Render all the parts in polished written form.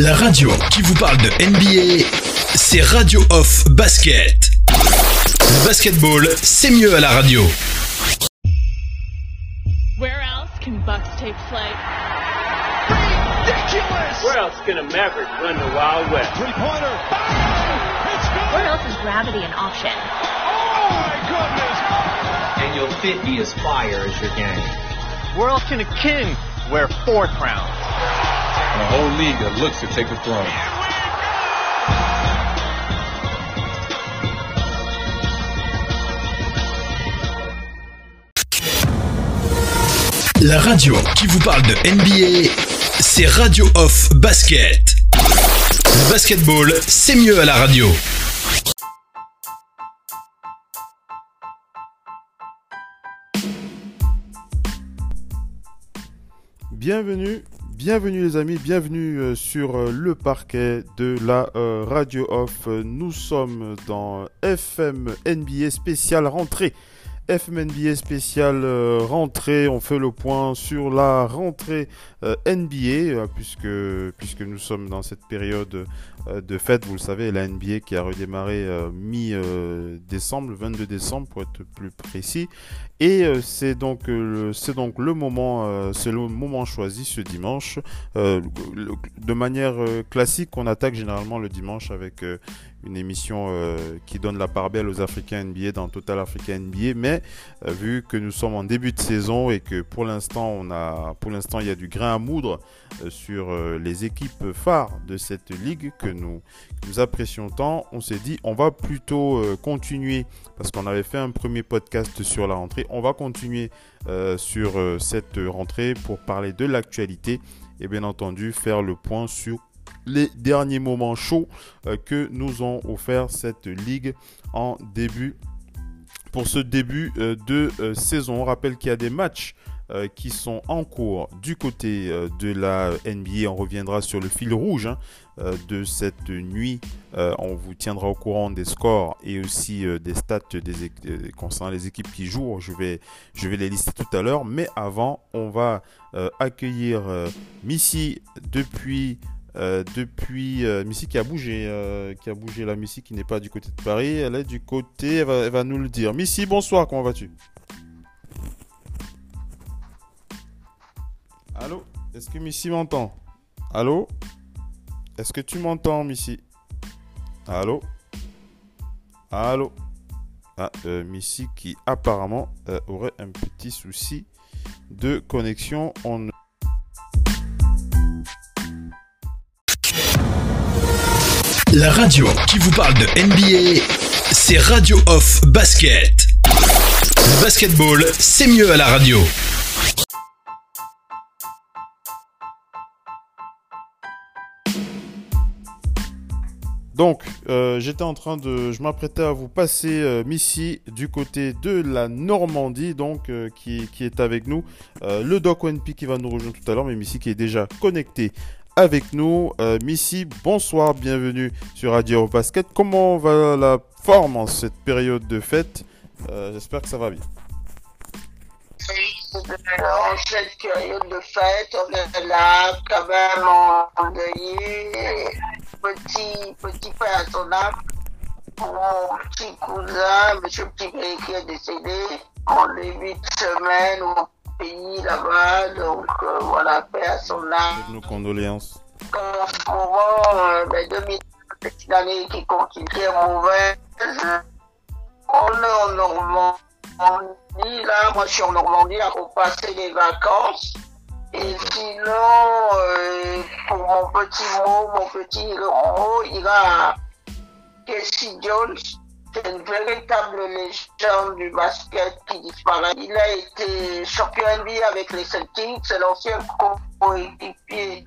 La radio qui vous parle de NBA, c'est Radio Off Basket. Le basketball, c'est mieux à la radio. Where else can Bucks take flight? Ridiculous! Where else can a Maverick run the Wild West? Three-pointer. Bang! It's good! Where else is gravity an option? Oh my goodness! And you'll fit me as fire as your game. Where else can a king wear four crowns? And a whole league that looks to take the throne. La radio qui vous parle de NBA, c'est Radio Off Basket. Le basketball, c'est mieux à la radio. Bienvenue les amis, bienvenue sur le parquet de la Radio Off. Nous sommes dans FM NBA spécial rentrée. FM NBA spécial rentrée, on fait le point sur la rentrée NBA puisque nous sommes dans cette période de fête, vous le savez, la NBA qui a redémarré mi-décembre, le 22 décembre pour être plus précis, et c'est donc le moment choisi ce dimanche. De manière classique, on attaque généralement le dimanche avec une émission qui donne la part belle aux Africains NBA dans Total Africa NBA, mais vu que nous sommes en début de saison et que pour l'instant il y a du grain à moudre sur les équipes phares de cette ligue que nous apprécions tant, on s'est dit on va plutôt continuer, parce qu'on avait fait un premier podcast sur la rentrée, on va continuer sur cette rentrée pour parler de l'actualité et bien entendu faire le point sur les derniers moments chauds que nous ont offert cette ligue pour ce début de saison. On rappelle qu'il y a des matchs qui sont en cours du côté de la NBA. On reviendra sur le fil rouge de cette nuit. On vous tiendra au courant des scores et aussi des stats concernant les équipes qui jouent. Je vais les lister tout à l'heure. Mais avant, on va accueillir Missy depuis Missy qui a bougé la Missy qui n'est pas du côté de Paris. Elle est du côté, elle va nous le dire. Missy, bonsoir, comment vas-tu? Allô? Est-ce que Missy m'entend? Allô? Est-ce que tu m'entends, Missy? Allô? Allô? Ah, Missy qui apparemment aurait un petit souci de connexion. La radio qui vous parle de NBA, c'est Radio Off Basket. Le basketball, c'est mieux à la radio. Donc, je m'apprêtais à vous passer Missy du côté de la Normandie, donc qui est avec nous. Le Doc ONP qui va nous rejoindre tout à l'heure, mais Missy qui est déjà connectée avec nous. Missy, bonsoir, bienvenue sur Radio Basket. Comment va la forme en cette période de fête? J'espère que ça va bien. En cette période de fête, on est là, quand même endeuillé, petit père à son âme, mon petit cousin, monsieur Petit Gré qui est décédé, en 8 semaines au pays là-bas, donc voilà, paix à son âme. Nos condoléances. En ce moment, 2020, c'est une année qui continue à mauvaise, on est en Normandie. Là, moi je suis en Normandie à repasser les vacances, et sinon pour mon petit héros, il a K.C. Jones, c'est une véritable légende du basket qui disparaît. Il a été champion NBA avec les Celtics, c'est l'ancien coéquipier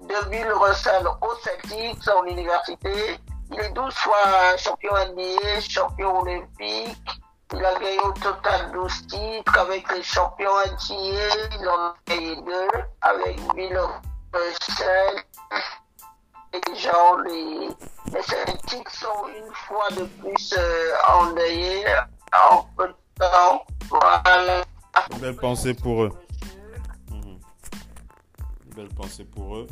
de Bill Russell aux Celtics en université. Il est 12 fois champion NBA, champion olympique. Il a gagné au total 12 titres avec les champions entiers. Il en a gagné 2 avec Bill Russell. Et genre, les Celtics sont une fois de plus endeuillés en peu de temps. Voilà. Belle pensée pour eux. nouvelle pensée pour eux.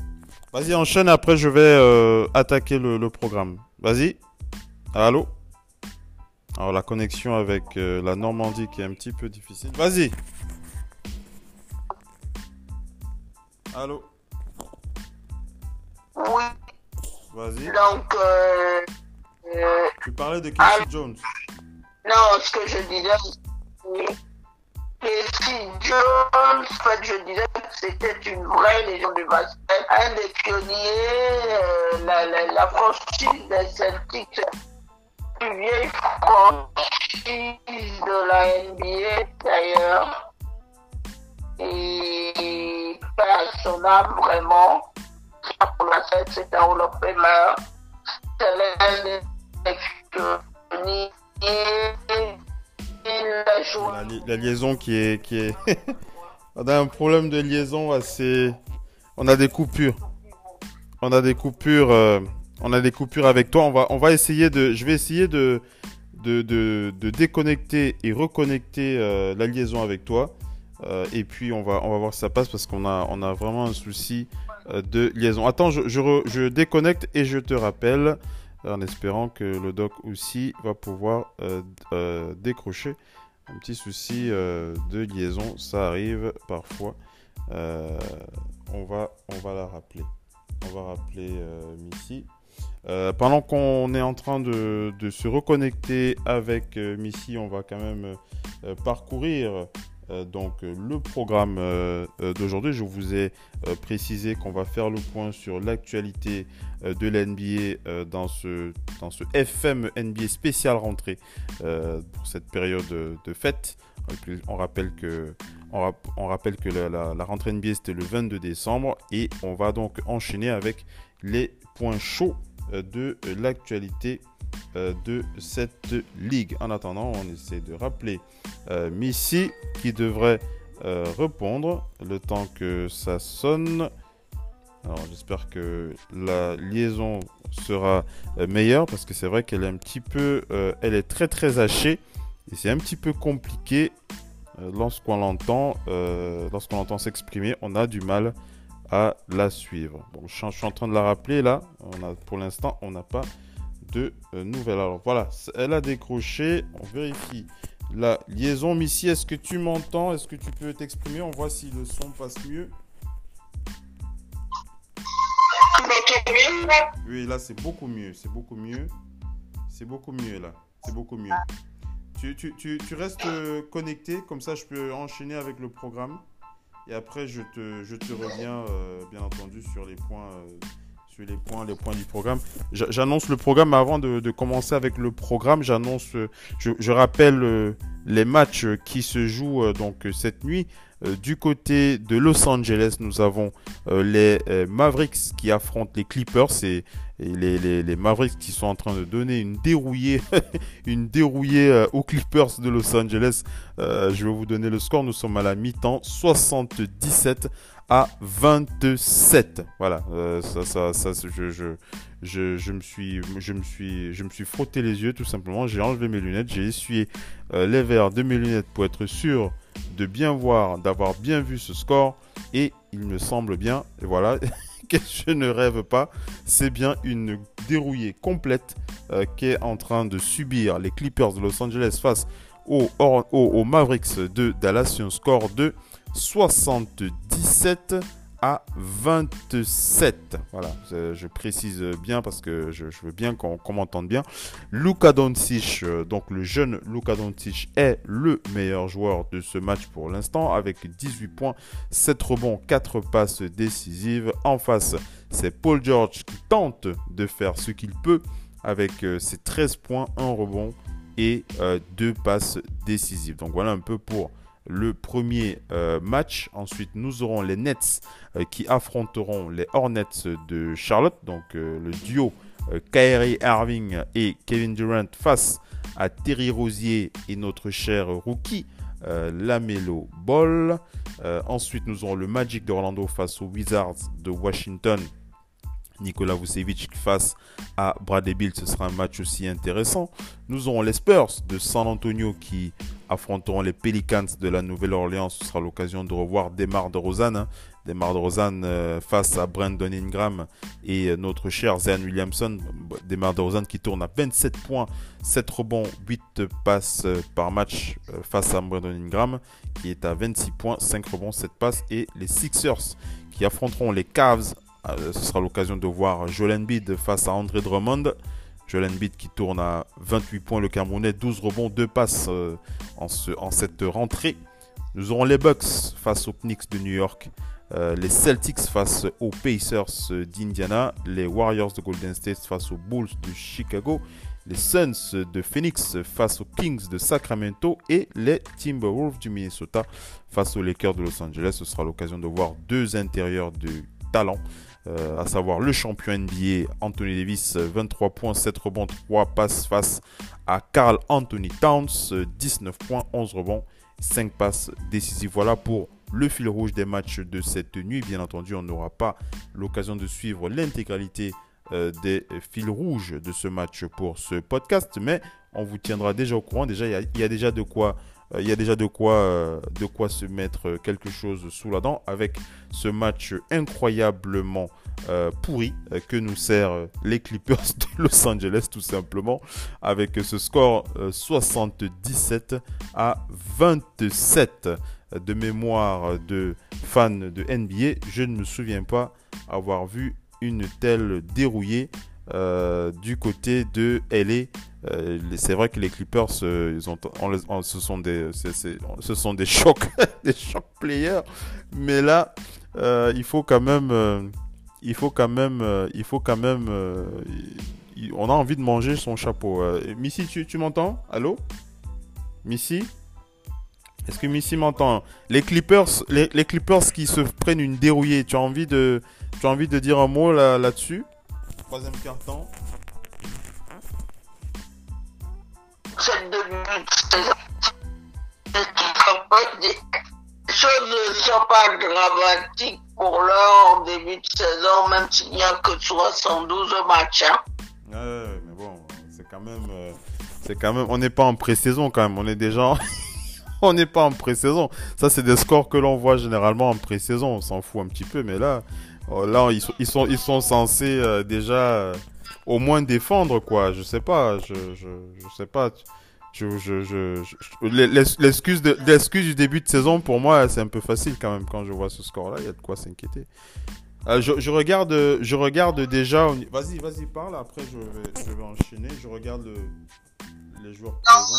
Vas-y, enchaîne, après je vais attaquer le programme. Vas-y. Allô? Alors la connexion avec la Normandie qui est un petit peu difficile. Vas-y. Allô? Oui. Vas-y. Donc, tu parlais de K.C. Jones. Non, ce que je disais, K.C. Jones, en fait, je disais que c'était une vraie légende du basket, un des pionniers, la franchise des Celtics, la plus vieille franchise de la NBA d'ailleurs, et à son âme vraiment, pour la tête, c'est un Hall of Famer, c'est l'un des pionniers. La liaison qui est... On a un problème de liaison assez... On a des coupures avec toi. On va essayer de... Je vais essayer de déconnecter et reconnecter la liaison avec toi. Et puis on va voir si ça passe parce qu'on a vraiment un souci de liaison. Attends, je déconnecte et je te rappelle, en espérant que le doc aussi va pouvoir décrocher. Un petit souci de liaison, ça arrive parfois. On va la rappeler. On va rappeler Missy. Pendant qu'on est en train de se reconnecter avec Missy, on va quand même parcourir le programme d'aujourd'hui. Je vous ai précisé qu'on va faire le point sur l'actualité de la NBA dans ce FM NBA spécial rentrée pour cette période de fête. On rappelle que la rentrée NBA c'était le 22 décembre et on va donc enchaîner avec les points chauds de l'actualité de cette ligue. En attendant, on essaie de rappeler Missy qui devrait répondre le temps que ça sonne. Alors j'espère que la liaison sera meilleure parce que c'est vrai qu'elle est un petit peu, elle est très très hachée et c'est un petit peu compliqué lorsqu'on l'entend s'exprimer, on a du mal à la suivre. Bon, je suis en train de la rappeler là. Pour l'instant, on n'a pas de nouvelles. Alors voilà, elle a décroché. On vérifie la liaison. Missy, est-ce que tu m'entends? Est-ce que tu peux t'exprimer? On voit si le son passe mieux. Oui, là c'est beaucoup mieux. C'est beaucoup mieux. Tu restes connecté, comme ça je peux enchaîner avec le programme. Et après je te reviens bien entendu sur les points. Les points du programme. J'annonce le programme, mais avant de commencer avec le programme, je rappelle les matchs qui se jouent donc cette nuit. Du côté de Los Angeles, nous avons les Mavericks qui affrontent les Clippers. C'est les Mavericks qui sont en train de donner une dérouillée, aux Clippers de Los Angeles. Je vais vous donner le score. Nous sommes à la mi-temps, 77-27. Voilà, je me suis frotté les yeux tout simplement. J'ai enlevé mes lunettes, j'ai essuyé les verres de mes lunettes pour être sûr de bien voir, d'avoir bien vu ce score. Et il me semble bien, et voilà, que je ne rêve pas. C'est bien une dérouillée complète qu'est en train de subir les Clippers de Los Angeles face aux Mavericks de Dallas. Un score de 77-27. Voilà, je précise bien parce que je veux bien qu'on m'entende bien. Luka Doncic, donc le jeune Luka Doncic est le meilleur joueur de ce match pour l'instant avec 18 points, 7 rebonds, 4 passes décisives. En face, c'est Paul George qui tente de faire ce qu'il peut avec ses 13 points, 1 rebond et 2 passes décisives. Donc voilà un peu pour le premier match. Ensuite, nous aurons les Nets qui affronteront les Hornets de Charlotte. Donc, le duo Kyrie Irving et Kevin Durant face à Terry Rozier et notre cher rookie LaMelo Ball. Ensuite, nous aurons le Magic d'Orlando face aux Wizards de Washington. Nikola Vucevic face à Bradley Beal, ce sera un match aussi intéressant. Nous aurons les Spurs de San Antonio qui affronteront les Pelicans de la Nouvelle-Orléans. Ce sera l'occasion de revoir Demar DeRozan. Demar DeRozan face à Brandon Ingram et notre cher Zion Williamson. Demar DeRozan qui tourne à 27 points, 7 rebonds, 8 passes par match face à Brandon Ingram qui est à 26 points, 5 rebonds, 7 passes. Et les Sixers qui affronteront les Cavs. Ce sera l'occasion de voir Joel Embiid face à Andre Drummond. Joel Embiid qui tourne à 28 points, le Camerounais, 12 rebonds, 2 passes en cette rentrée. Nous aurons les Bucks face aux Knicks de New York, les Celtics face aux Pacers d'Indiana, les Warriors de Golden State face aux Bulls de Chicago, les Suns de Phoenix face aux Kings de Sacramento et les Timberwolves du Minnesota face aux Lakers de Los Angeles. Ce sera l'occasion de voir deux intérieurs de talent, à savoir le champion NBA Anthony Davis, 23 points, 7 rebonds, 3 passes face à Karl Anthony Towns, 19 points, 11 rebonds, 5 passes décisives. Voilà pour le fil rouge des matchs de cette nuit. Bien entendu, on n'aura pas l'occasion de suivre l'intégralité des fils rouges de ce match pour ce podcast, mais on vous tiendra déjà au courant. Déjà, il y a déjà de quoi se mettre quelque chose sous la dent avec ce match incroyablement pourri que nous servent les Clippers de Los Angeles, tout simplement, avec ce score 77 à 27 de mémoire de fans de NBA. Je ne me souviens pas avoir vu une telle dérouillée du côté de LA. C'est vrai que les Clippers, ce sont des chocs, des chocs players. Mais là, il faut quand même, on a envie de manger son chapeau. Missy, tu m'entends? Allô, Missy? Est-ce que Missy m'entend? Les Clippers qui se prennent une dérouillée. Tu as envie de dire un mot là-dessus? Troisième quart-temps. Les choses ne sont pas dramatiques pour l'heure en début de saison, même s'il n'y a que 72 matchs. Hein. Ouais, mais bon, c'est quand même, on n'est pas en pré-saison quand même, on est déjà, on n'est pas en pré-saison. Ça, c'est des scores que l'on voit généralement en pré-saison, on s'en fout un petit peu, mais là, ils sont censés déjà au moins défendre, quoi. Je sais pas. L'excuse du début de saison, pour moi, c'est un peu facile quand même. Quand je vois ce score-là, il y a de quoi s'inquiéter. Je regarde déjà. Vas-y, parle. Après, je vais enchaîner. Je regarde les joueurs présents.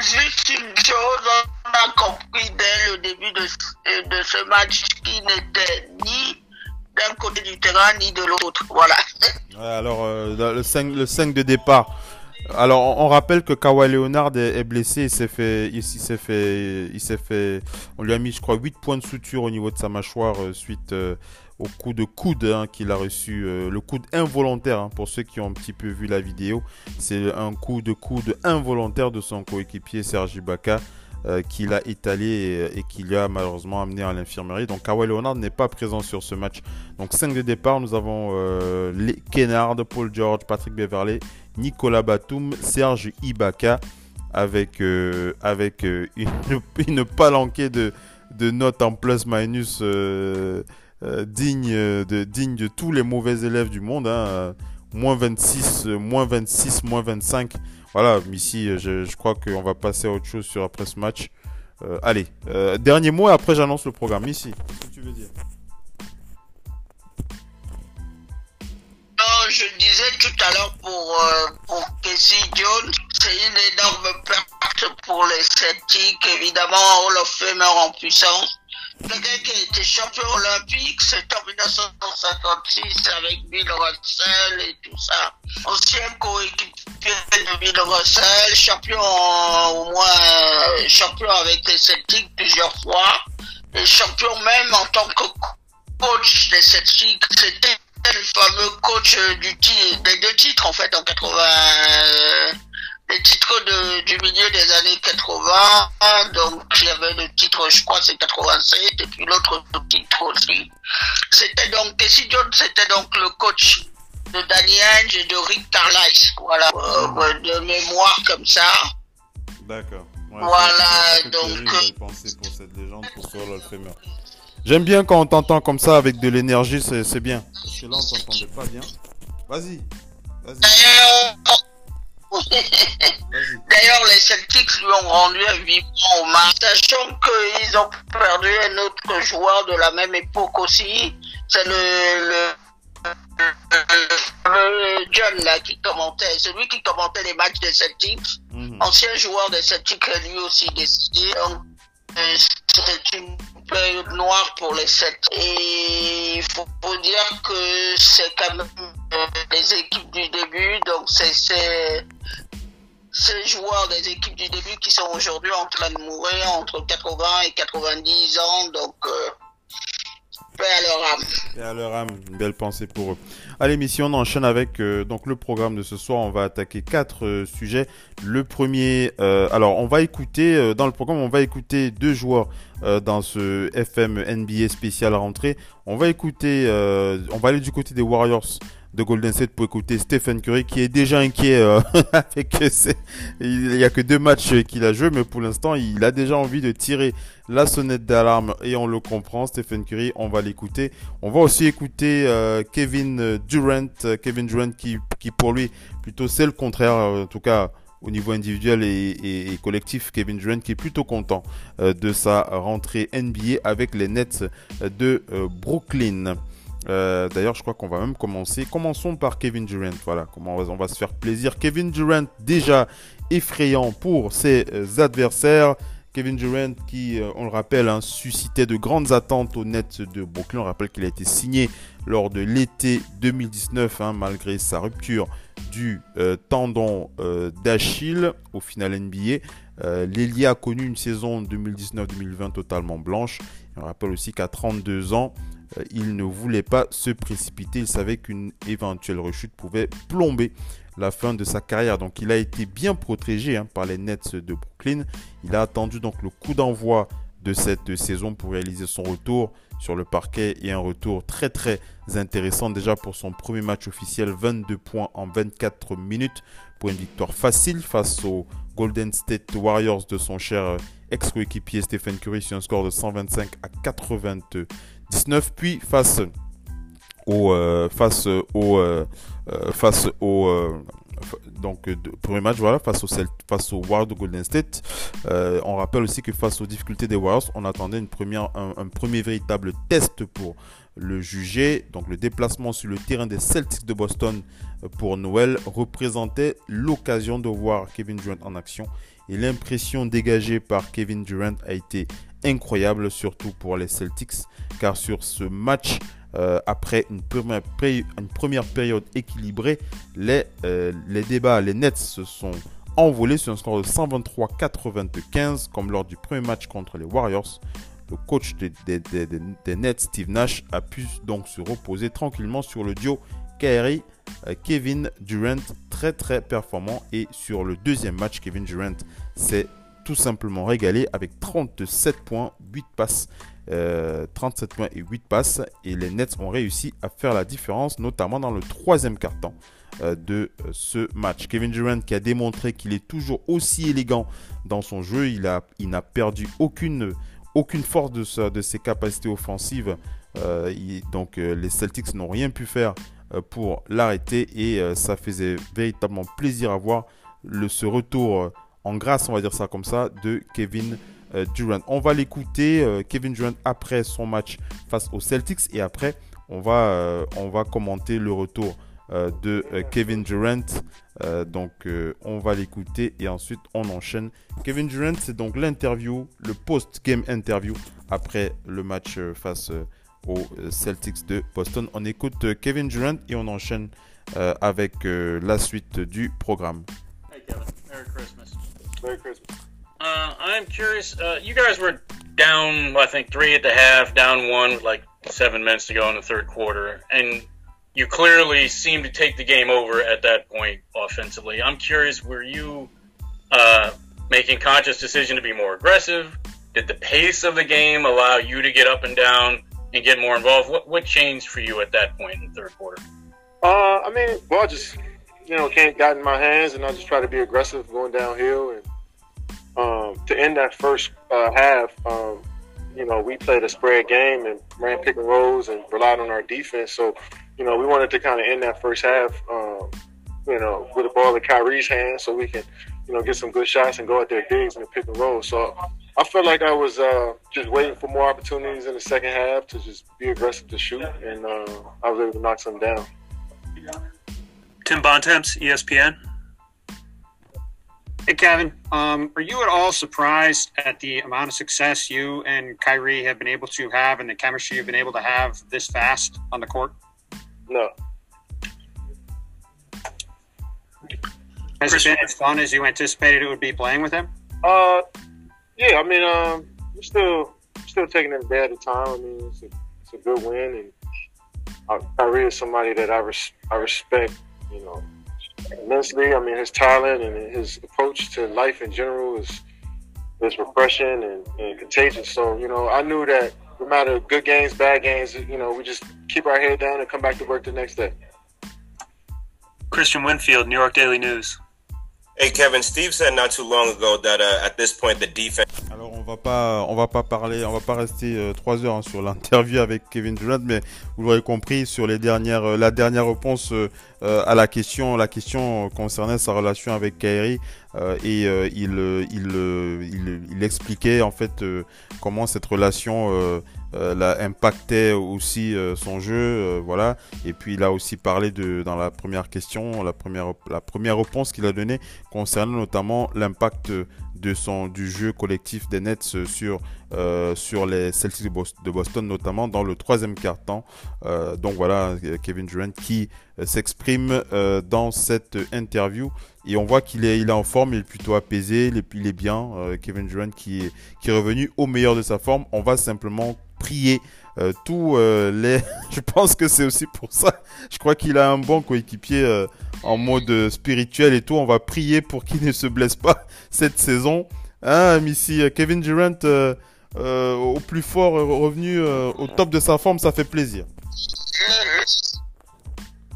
Juste une chose, on a compris dès le début de ce match qui n'était ni d'un côté du terrain ni de l'autre. Voilà. Alors, le 5 de départ. Alors, on rappelle que Kawhi Leonard est blessé. Il s'est fait. On lui a mis, je crois, 8 points de suture au niveau de sa mâchoire suite au coup de coude qu'il a reçu, le coude involontaire, pour ceux qui ont un petit peu vu la vidéo. C'est un coup de coude involontaire de son coéquipier Serge Ibaka qu'il a étalé et qu'il a malheureusement amené à l'infirmerie. Donc Kawhi Leonard n'est pas présent sur ce match. Donc 5 de départ, nous avons les Kennard, Paul George, Patrick Beverley, Nicolas Batum, Serge Ibaka avec une palanquée de notes en plus-minus digne de tous les mauvais élèves du monde. Moins 26, moins 26, moins 25. Voilà, Missy, je crois qu'on va passer à autre chose après ce match. Allez, dernier mot et après j'annonce le programme. Missy, qu'est-ce que tu veux dire? Non, je disais tout à l'heure pour K.C. Jones, c'est une énorme perte pour les Celtics. Évidemment, Hall of Famer en puissance. Quelqu'un qui a été champion olympique, c'est en 1956 avec Bill Russell et tout ça. Ancien coéquipier de Bill Russell, champion au moins, champion avec les Celtics plusieurs fois. Et champion même en tant que coach des Celtics. C'était le fameux coach des deux titres en fait en 80. Les titres du milieu des années 80, donc il y avait le titre, je crois, c'est 87, et puis l'autre titre aussi. K.C. Jones, c'était donc le coach de Danny Ainge et de Rick Carlisle, voilà, de mémoire comme ça. D'accord. Voilà, donc. Pensée pour cette légende, pour ce Hall of Famer. J'aime bien quand on t'entend comme ça avec de l'énergie, c'est bien. Parce que là, on t'entendait pas bien. Vas-y. D'ailleurs, les Celtics lui ont rendu un vibrant hommage, sachant qu'ils ont perdu un autre joueur de la même époque aussi. C'est le John là qui commentait, celui qui commentait les matchs des Celtics, ancien joueur des Celtics, lui aussi décédé. C'est une période noire pour les Celtics. Et il faut dire que c'est quand même les équipes du début, donc c'est ces joueurs des équipes du début qui sont aujourd'hui en train de mourir entre 80 et 90 ans, donc paix à leur âme. Paix à leur âme, une belle pensée pour eux. À l'émission, on enchaîne avec donc le programme de ce soir. On va attaquer quatre sujets. Le premier, alors on va écouter, dans le programme, on va écouter deux joueurs dans ce FM NBA spécial rentrée. On va écouter, on va aller du côté des Warriors de Golden State pour écouter Stephen Curry, qui est déjà inquiet avec ses... Il n'y a que deux matchs qu'il a joué, mais pour l'instant, il a déjà envie de tirer la sonnette d'alarme et on le comprend. Stephen Curry, on va l'écouter. On va aussi écouter Kevin Durant qui pour lui, plutôt c'est le contraire, en tout cas au niveau individuel et collectif. Kevin Durant qui est plutôt content de sa rentrée NBA avec les Nets de Brooklyn. D'ailleurs, je crois qu'on va même commencer. Commençons par Kevin Durant. Voilà, comment on va se faire plaisir. Kevin Durant, déjà effrayant pour ses adversaires. Kevin Durant qui, on le rappelle, suscitait de grandes attentes aux Nets de Brooklyn. On rappelle qu'il a été signé lors de l'été 2019, malgré sa rupture du tendon d'Achille au final NBA. L'Elia a connu une saison 2019-2020 totalement blanche. Et on rappelle aussi qu'à 32 ans, il ne voulait pas se précipiter. Il savait qu'une éventuelle rechute pouvait plomber la fin de sa carrière. Donc, il a été bien protégé par les Nets de Brooklyn. Il a attendu donc le coup d'envoi de cette saison pour réaliser son retour sur le parquet. Et un retour très, très intéressant déjà pour son premier match officiel. 22 points en 24 minutes pour une victoire facile face aux Golden State Warriors de son cher ex-coéquipier Stephen Curry sur un score de 125 à 82. 19, puis face au Warriors de Golden State. On rappelle aussi que face aux difficultés des Warriors, on attendait un premier véritable test pour le juger. Donc le déplacement sur le terrain des Celtics de Boston pour Noël représentait l'occasion de voir Kevin Durant en action. Et l'impression dégagée par Kevin Durant a été incroyable, surtout pour les Celtics, car sur ce match, après une première période équilibrée, les Nets se sont envolés sur un score de 123-95, comme lors du premier match contre les Warriors. Le coach des Nets, Steve Nash, a pu donc se reposer tranquillement sur le duo Kyrie-Kevin Durant, très très performant. Et sur le deuxième match, Kevin Durant s'est tout simplement régalé avec 37 points, 8 passes. 37 points et 8 passes. Et les Nets ont réussi à faire la différence, notamment dans le troisième quart-temps de ce match. Kevin Durant qui a démontré qu'il est toujours aussi élégant dans son jeu. Il n'a perdu aucune force de ses capacités offensives. Donc les Celtics n'ont rien pu faire pour l'arrêter. Et ça faisait véritablement plaisir à voir ce retour en grâce, on va dire ça comme ça, de Kevin Durant. On va l'écouter, Kevin Durant, après son match face aux Celtics. Et après, on va commenter le retour de Kevin Durant. Donc, on va l'écouter et ensuite, on enchaîne. Kevin Durant, c'est donc l'interview, le post-game interview après le match face aux Celtics de Boston. On écoute Kevin Durant et on enchaîne avec la suite du programme. Hey Kevin, Merry Christmas. Merry Christmas. I'm curious, you guys were down, I think, 3 at the half, down 1 with like 7 minutes to go in the third quarter, and you clearly seemed to take the game over at that point offensively. I'm curious, were you making conscious decision to be more aggressive? Did the pace of the game allow you to get up and down and get more involved? What changed for you at that point in the third quarter? I just got in my hands, and I just try to be aggressive going downhill and To end that first half, we played a spread game and ran pick and rolls and relied on our defense. So, we wanted to kind of end that first half, with the ball in Kyrie's hands so we can, get some good shots and go at their digs in the pick and roll. So I felt like I was just waiting for more opportunities in the second half to just be aggressive to shoot, and I was able to knock some down. Tim Bontemps, ESPN. Hey, Kevin, are you at all surprised at the amount of success you and Kyrie have been able to have and the chemistry you've been able to have this fast on the court? No. Has it been as fun as you anticipated it would be playing with him? Yeah, we're still taking it a day at a time. It's a good win, and Kyrie is somebody that I respect, immensely. His talent and his approach to life in general is refreshing and contagious. So, I knew that no matter good games, bad games, we just keep our head down and come back to work the next day. Christian Winfield, New York Daily News. Hey Kevin, Steve said not too long ago that at this point the defense. Alors on va pas rester 3 heures sur l'interview avec Kevin Durant, mais vous l'aurez compris sur les dernières la dernière réponse à la question concernait sa relation avec Kyrie. Il expliquait en fait comment cette relation impactait aussi son jeu, voilà. Et puis il a aussi parlé dans la première question, la première réponse qu'il a donnée concernant notamment l'impact du jeu collectif des Nets sur les Celtics de Boston, notamment dans le troisième quart-temps. Donc voilà, Kevin Durant qui s'exprime dans cette interview. Et on voit qu'il est en forme, il est plutôt apaisé, il est bien. Kevin Durant qui est revenu au meilleur de sa forme. On va simplement prier je pense que c'est aussi pour ça. Je crois qu'il a un bon coéquipier en mode spirituel et tout. On va prier pour qu'il ne se blesse pas cette saison. Hein, Missy, Kevin Durant au plus fort, revenu au top de sa forme, ça fait plaisir.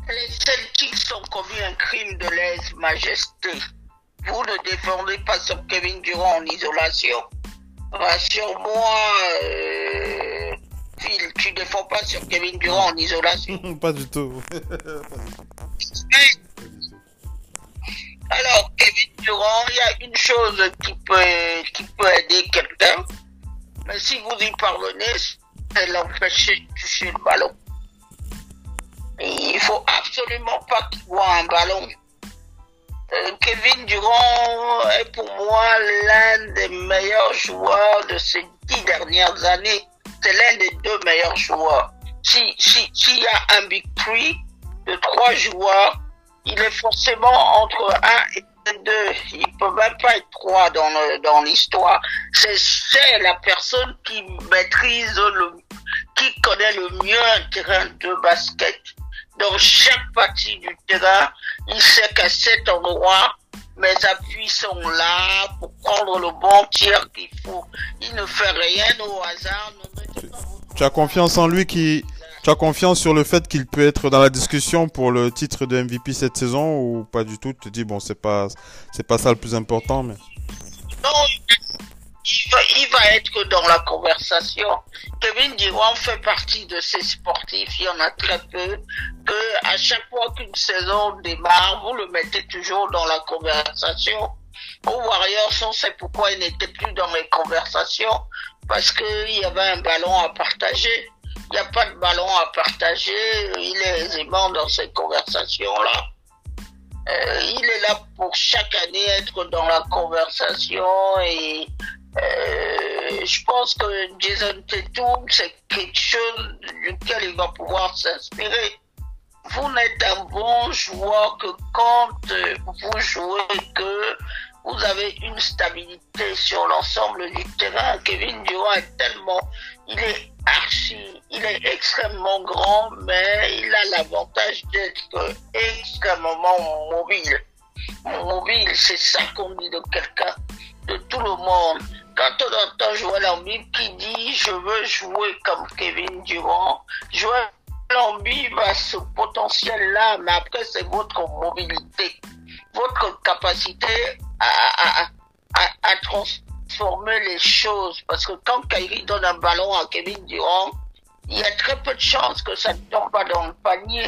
Les Celtics ont commis un crime de lèse-majesté. Vous ne défendez pas sur Kevin Durant en isolation. Rassure-moi, Phil, tu ne défends pas sur Kevin Durant en isolation. Pas du tout. Alors, Kevin Durant, il y a une chose qui peut aider quelqu'un. Mais si vous y parvenez, c'est l'empêcher de toucher le ballon. Il faut absolument pas qu'il voit un ballon. Kevin Durant est pour moi l'un des meilleurs joueurs de ces 10 dernières années. C'est l'un des 2 meilleurs joueurs. S'il y a un big three de 3 joueurs, il est forcément entre 1 et 2. Il ne peut même pas être 3 dans l'histoire. C'est la personne qui maîtrise qui connaît le mieux un terrain de basket. Dans chaque partie du terrain, il sait qu'à cet endroit, mes appuis sont là pour prendre le bon tir qu'il faut. Il ne fait rien au hasard. Tu as confiance en lui tu as confiance sur le fait qu'il peut être dans la discussion pour le titre de MVP cette saison ou pas du tout? Tu te dis, bon, c'est pas ça le plus important, mais. Non, il va être dans la conversation. Kevin Durant fait partie de ces sportifs, il y en a très peu, que à chaque fois qu'une saison démarre, vous le mettez toujours dans la conversation. Aux Warriors, on sait pourquoi il n'était plus dans les conversations, parce qu'il y avait un ballon à partager. Il n'y a pas de ballon à partager, il est aisément dans ces conversations-là. Il est là pour chaque année être dans la conversation et je pense que Jason Tatum, c'est quelque chose duquel il va pouvoir s'inspirer. Vous n'êtes un bon joueur que quand vous jouez, que vous avez une stabilité sur l'ensemble du terrain. Kevin Durant est il est extrêmement grand, mais il a l'avantage d'être extrêmement mobile. Mobile, c'est ça qu'on dit de quelqu'un, de tout le monde. Quand on entend Joel Embiid qui dit « je veux jouer comme Kevin Durant », Joel Embiid a ce potentiel-là, mais après c'est votre mobilité, votre capacité à, à, à transformer les choses. Parce que quand Kyrie donne un ballon à Kevin Durant, il y a très peu de chances que ça ne tombe pas dans le panier.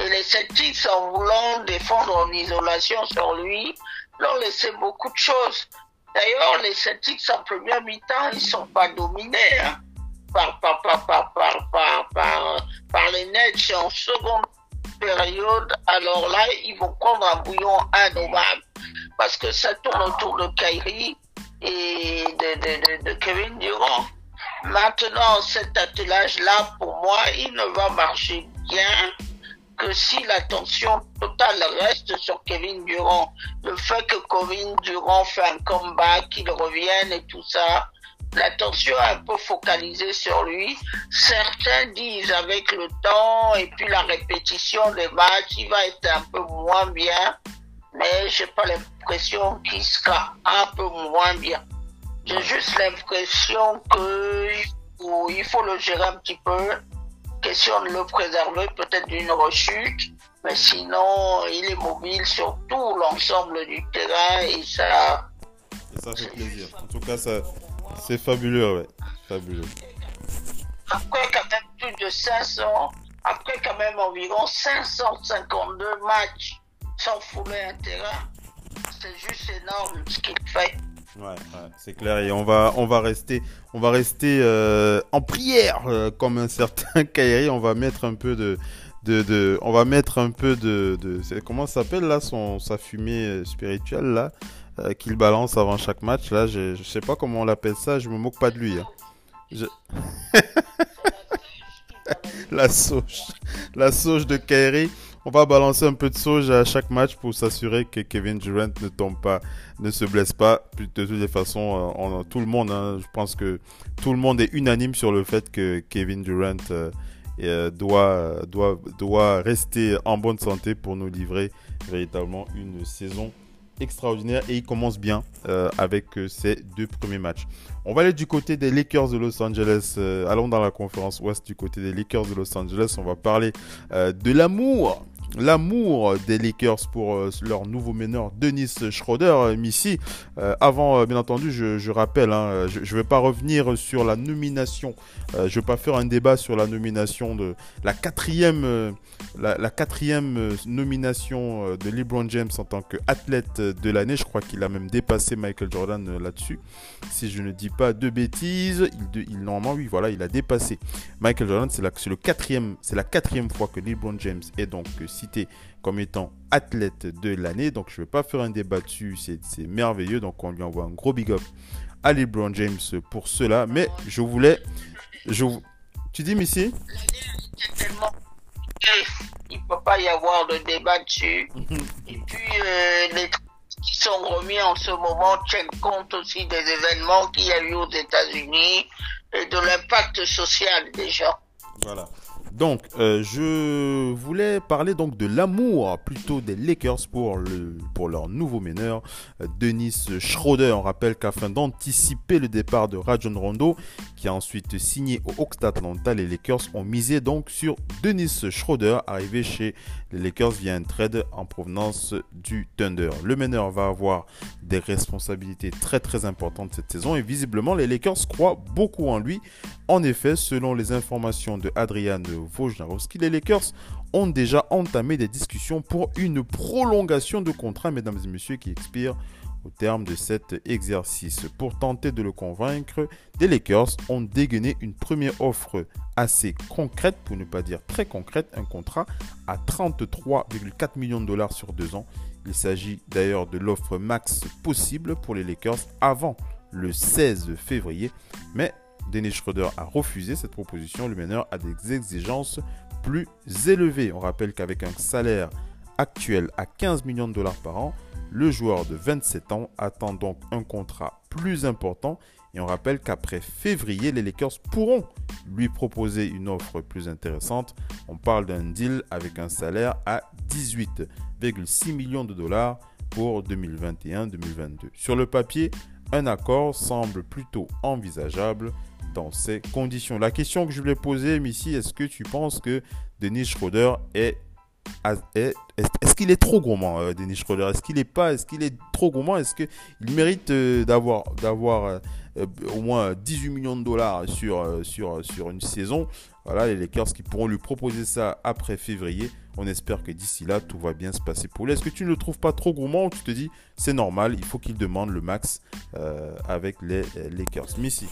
Et les Celtics, en voulant défendre en isolation sur lui, l'ont laissé beaucoup de choses. D'ailleurs, les Celtics, en première mi-temps, ils ne sont pas dominés par les Nets. En seconde période, alors là, ils vont prendre un bouillon innommable. Parce que ça tourne autour de Kyrie et de Kevin Durant. Maintenant, cet attelage-là, pour moi, il ne va marcher bien que si la tension totale reste sur Kevin Durant. Le fait que Kevin Durant fait un comeback, qu'il revienne et tout ça, la tension est un peu focalisée sur lui. Certains disent avec le temps et puis la répétition des matchs, il va être un peu moins bien, mais j'ai pas l'impression qu'il sera un peu moins bien. J'ai juste l'impression qu'il faut le gérer un petit peu. Question de le préserver peut-être d'une rechute, mais sinon il est mobile sur tout l'ensemble du terrain et ça... Et ça fait plaisir. En tout cas, ça... c'est fabuleux, ouais. Fabuleux. Après quand même environ 552 matchs sans fouler un terrain, c'est juste énorme ce qu'il fait. Ouais, c'est clair, et on va rester en prière comme un certain Kyrie. On va mettre un peu de comment ça s'appelle là, sa fumée spirituelle là qu'il balance avant chaque match là. Je sais pas comment on l'appelle ça, je me moque pas de lui. Hein. La sauge de Kyrie. On va balancer un peu de sauge à chaque match pour s'assurer que Kevin Durant ne tombe pas, ne se blesse pas. De toutes les façons, tout le monde, je pense que tout le monde est unanime sur le fait que Kevin Durant doit rester en bonne santé pour nous livrer véritablement une saison extraordinaire, et il commence bien avec ses deux premiers matchs. On va aller du côté des Lakers de Los Angeles. Allons dans la conférence Ouest du côté des Lakers de Los Angeles. On va parler de l'amour des Lakers pour leur nouveau meneur Dennis Schröder, Missy. Avant, bien entendu, je rappelle, je ne vais pas revenir sur la nomination. Je ne vais pas faire un débat sur la nomination de la quatrième nomination de LeBron James en tant qu'athlète de l'année. Je crois qu'il a même dépassé Michael Jordan là-dessus. Si je ne dis pas de bêtises, il a dépassé Michael Jordan. C'est la quatrième fois que LeBron James est donc cité comme étant athlète de l'année. Donc je ne vais pas faire un débat dessus, c'est merveilleux. Donc on lui envoie un gros big up à LeBron James pour cela. Mais je voulais... Tu dis, Missy ? Il ne peut pas y avoir de débat dessus. Et puis les qui sont remis en ce moment tiennent compte aussi des événements qu'il y a eu aux États-Unis et de l'impact social des gens. Voilà. Donc, je voulais parler donc de l'amour plutôt des Lakers pour leur nouveau meneur, Dennis Schröder. On rappelle qu'afin d'anticiper le départ de Rajon Rondo, qui a ensuite signé aux Hawks d'Atlanta, les Lakers ont misé donc sur Dennis Schröder, arrivé chez les Lakers via un trade en provenance du Thunder. Le meneur va avoir des responsabilités très très importantes cette saison et visiblement les Lakers croient beaucoup en lui. En effet, selon les informations de Adrian Wojnarowski, les Lakers ont déjà entamé des discussions pour une prolongation de contrat, mesdames et messieurs, qui expire au terme de cet exercice. Pour tenter de le convaincre, les Lakers ont dégainé une première offre assez concrète, pour ne pas dire très concrète, un contrat à $33.4 millions sur 2 ans. Il s'agit d'ailleurs de l'offre max possible pour les Lakers avant le 16 février, mais Dennis Schröder a refusé cette proposition. Le meneur a des exigences plus élevées. On rappelle qu'avec un salaire actuel à $15 millions par an, le joueur de 27 ans attend donc un contrat plus important. Et on rappelle qu'après février, les Lakers pourront lui proposer une offre plus intéressante. On parle d'un deal avec un salaire à $18.6 millions pour 2021-2022. Sur le papier, un accord semble plutôt envisageable dans ces conditions. La question que je voulais poser, Missy, est-ce que tu penses que Dennis Schröder est qu'il est trop gourmand, Dennis Schröder? Est-ce qu'il est pas? Est-ce qu'il est trop gourmand? Est-ce qu'il mérite d'avoir au moins $18 millions sur une saison? Voilà, les Lakers qui pourront lui proposer ça après février. On espère que d'ici là, tout va bien se passer pour lui. Est-ce que tu ne le trouves pas trop gourmand ou tu te dis, c'est normal, il faut qu'il demande le max avec les Lakers? Missy.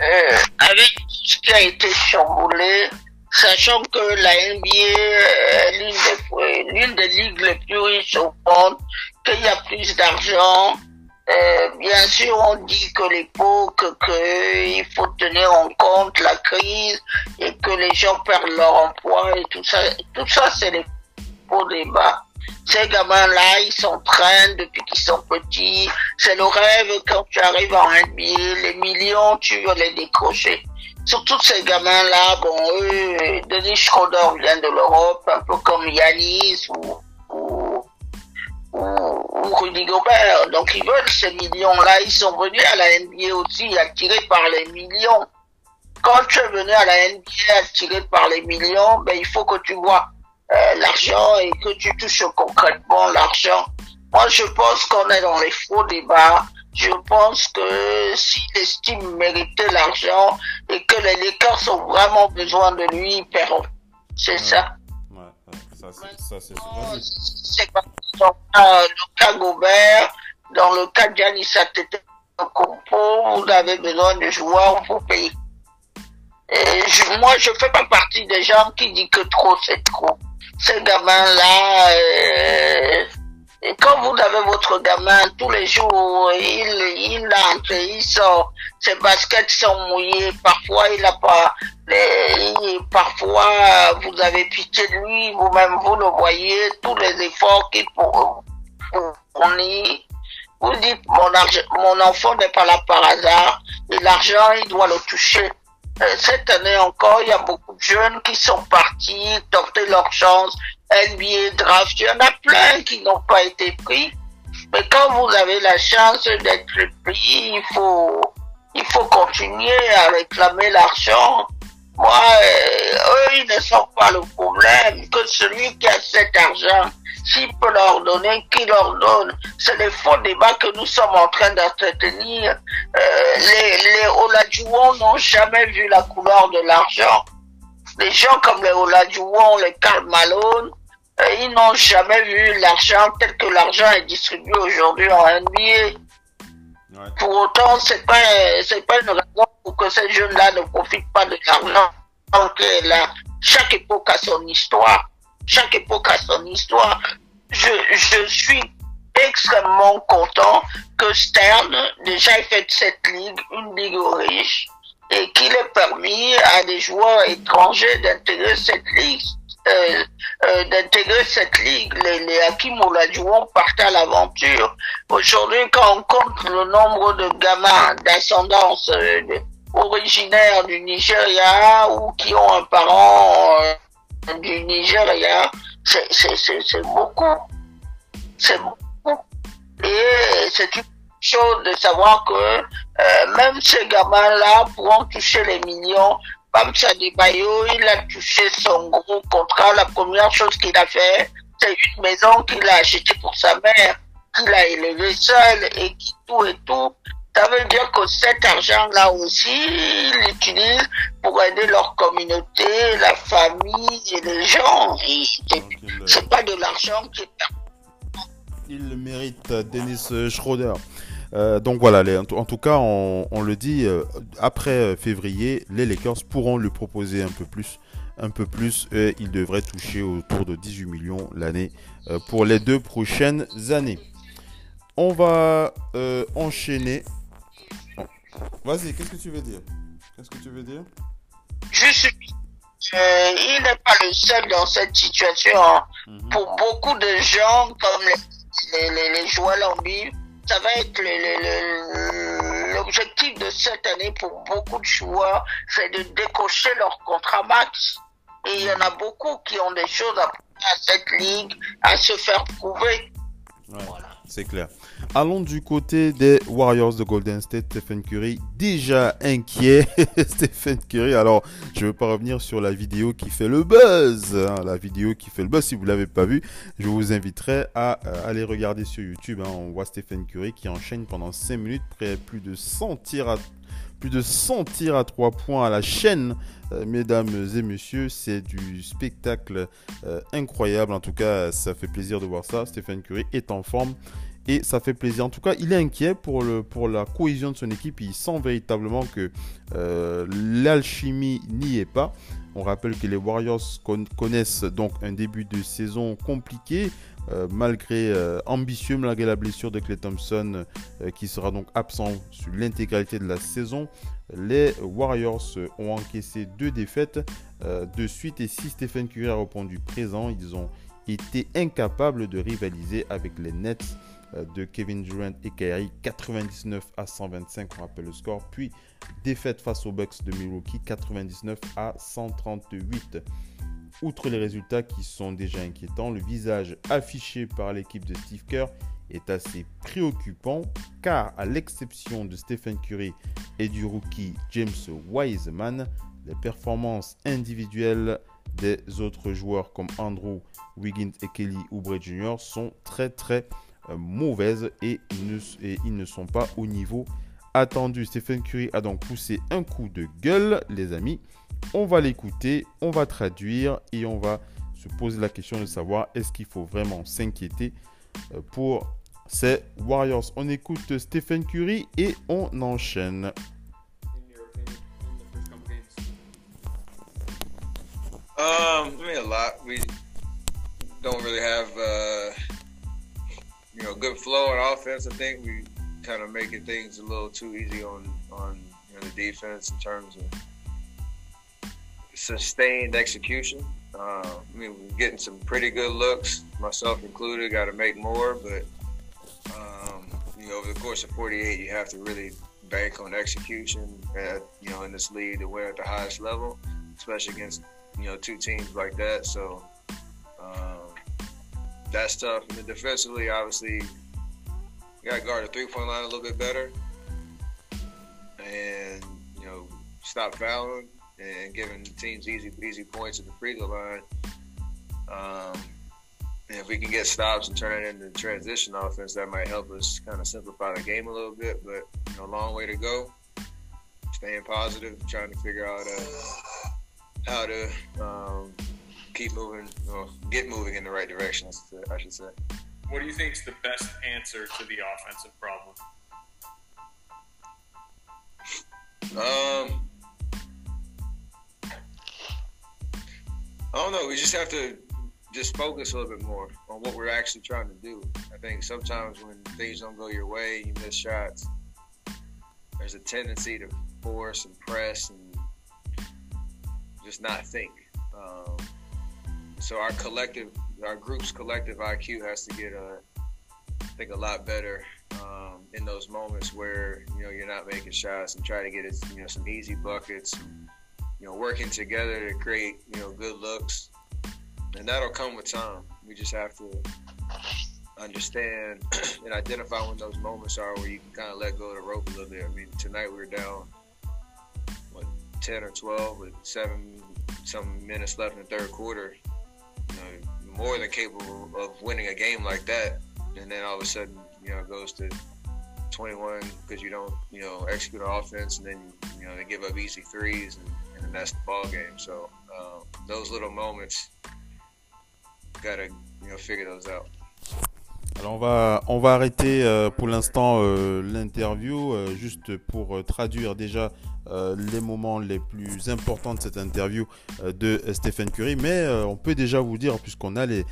Avec ce qui a été chamboulé, sachant que la NBA est l'une des ligues les plus riches au monde, qu'il y a plus d'argent. Bien sûr, on dit que l'époque, qu'il faut tenir en compte la crise et que les gens perdent leur emploi et tout ça c'est des faux débats. Ces gamins-là, ils s'entraînent depuis qu'ils sont petits. C'est le rêve quand tu arrives en NBA, les millions, tu veux les décrocher. Surtout ces gamins-là, bon, eux, Dennis Schröder vient de l'Europe, un peu comme Yanis ou Rudy Gobert. Donc ils veulent ces millions-là. Ils sont venus à la NBA aussi, attirés par les millions. Quand tu es venu à la NBA attiré par les millions, ben il faut que tu vois l'argent et que tu touches concrètement l'argent. Moi, je pense qu'on est dans les faux débats. Je pense que s'il estime mériter l'argent et que les Lakers ont vraiment besoin de lui, ils paieront. C'est ça. C'est pas le cas Gobert, dans le cas Giannis Antetokounmpo, vous avez besoin de joueurs, vous payez. Moi, je fais pas partie des gens qui disent que trop, c'est trop. Ces gamins-là, et quand vous avez votre gamin, tous les jours, il entre, il sort, ses baskets sont mouillées, parfois il n'a pas, parfois vous avez pitié de lui, vous-même vous le voyez, tous les efforts qu'il fournit, vous dites mon enfant n'est pas là par hasard, et l'argent il doit le toucher. Cette année encore, il y a beaucoup de jeunes qui sont partis tenter leur chance, NBA, draft, il y en a plein qui n'ont pas été pris. Mais quand vous avez la chance d'être pris, il faut continuer à réclamer l'argent. Moi, eux, ils ne sont pas le problème, que celui qui a cet argent, s'il peut leur donner, qu'il leur donne. C'est les faux débats que nous sommes en train d'entretenir. Les Olajuwon n'ont jamais vu la couleur de l'argent. Les gens comme les Olajuwon, les Karl Malone, ils n'ont jamais vu l'argent tel que l'argent est distribué aujourd'hui en NBA. Ouais. Pour autant, c'est pas une raison pour que ces jeunes-là ne profitent pas de l'argent. Donc, là, chaque époque a son histoire. Chaque époque a son histoire. Je suis extrêmement content que Stern, déjà, ait fait de cette ligue une ligue riche et qu'il ait permis à des joueurs étrangers d'intégrer cette ligue. Les Hakeem Olajuwon partent à l'aventure. Aujourd'hui, quand on compte le nombre de gamins d'ascendance originaires du Nigeria ou qui ont un parent du Nigeria, c'est beaucoup. C'est beaucoup. Et c'est une chose de savoir que même ces gamins-là pourront toucher les millions. Adebayo, il a touché son gros contrat. La première chose qu'il a fait, c'est une maison qu'il a achetée pour sa mère, qu'il a élevée seule et qui tout. Ça veut dire que cet argent-là aussi, ils l'utilisent pour aider leur communauté, la famille et les gens. C'est pas de l'argent qui est perdu. Il le mérite, Dennis Schröder. Donc voilà, en tout cas, on le dit, après février, les Lakers pourront lui proposer un peu plus. Il devrait toucher autour de 18 millions l'année pour les 2 prochaines années. On va enchaîner. Vas-y, qu'est-ce que tu veux dire? Juste, il n'est pas le seul dans cette situation. Pour beaucoup de gens, comme les Joel Embiid, ça va être l'objectif de cette année pour beaucoup de joueurs, c'est de décocher leur contrat max. Et il y en a beaucoup qui ont des choses à cette ligue, à se faire prouver. Ouais, voilà. C'est clair. Allons du côté des Warriors de Golden State. Stephen Curry, déjà inquiet. Stephen Curry, alors je ne veux pas revenir sur la vidéo qui fait le buzz. Hein, la vidéo qui fait le buzz, si vous ne l'avez pas vue, je vous inviterai à aller regarder sur YouTube. Hein. On voit Stephen Curry qui enchaîne pendant 5 minutes près plus de 100 tirs à 3 points à la chaîne. Mesdames et messieurs, c'est du spectacle incroyable. En tout cas, ça fait plaisir de voir ça. Stephen Curry est en forme et ça fait plaisir. En tout cas, il est inquiet pour la cohésion de son équipe. Il sent véritablement que l'alchimie n'y est pas. On rappelle que les Warriors connaissent donc un début de saison compliqué, ambitieux, malgré la blessure de Klay Thompson qui sera donc absent sur l'intégralité de la saison. Les Warriors ont encaissé 2 défaites de suite, et si Stephen Curry a répondu présent, ils ont été incapables de rivaliser avec les Nets de Kevin Durant et Kyrie, 99 à 125, on rappelle le score, puis défaite face aux Bucks de Milwaukee, 99 à 138. Outre les résultats qui sont déjà inquiétants, le visage affiché par l'équipe de Steve Kerr est assez préoccupant, car à l'exception de Stephen Curry et du rookie James Wiseman, les performances individuelles des autres joueurs comme Andrew Wiggins et Kelly Oubre Jr. sont très mauvaises et ils ne sont pas au niveau attendu. Stephen Curry a donc poussé un coup de gueule, les amis. On va l'écouter, on va traduire et on va se poser la question de savoir est-ce qu'il faut vraiment s'inquiéter pour ces Warriors. On écoute Stephen Curry et on enchaîne. I mean, a lot. We don't really have, good flow on offense. I think we kind of making things a little too easy on the defense in terms of sustained execution. We're getting some pretty good looks, myself included. Got to make more, but over the course of 48, you have to really bank on execution. In this league, to win at the highest level, especially against. Two teams like that, so that's tough. And then defensively, obviously, you got to guard the three-point line a little bit better, and stop fouling and giving teams easy points at the free throw line. And if we can get stops and turn it into transition offense, that might help us kind of simplify the game a little bit. But a long way to go. Staying positive, trying to figure out. How to keep moving or get moving in the right direction, I should say. What do you think is the best answer to the offensive problem? I don't know. We just have to focus a little bit more on what we're actually trying to do. I think sometimes when things don't go your way, you miss shots, there's a tendency to force and press and just not think. So our group's collective IQ has to get a lot better in those moments where you're not making shots, and try to get some easy buckets, working together to create good looks, and that'll come with time. We just have to understand and identify when those moments are where you can kind of let go of the rope a little bit. I mean, tonight we were down 10 or 12 with 7 minutes left in the third quarter, more than capable of winning a game like that, and then all of a sudden, it goes to 21 because you don't, execute an offense, and then, they give up easy threes, and then that's the ball game. So those little moments, gotta, figure those out. Alors on va arrêter pour l'instant l'interview, juste pour traduire déjà les moments les plus importants de cette interview de Stephen Curry. Mais on peut déjà vous dire, puisqu'on a les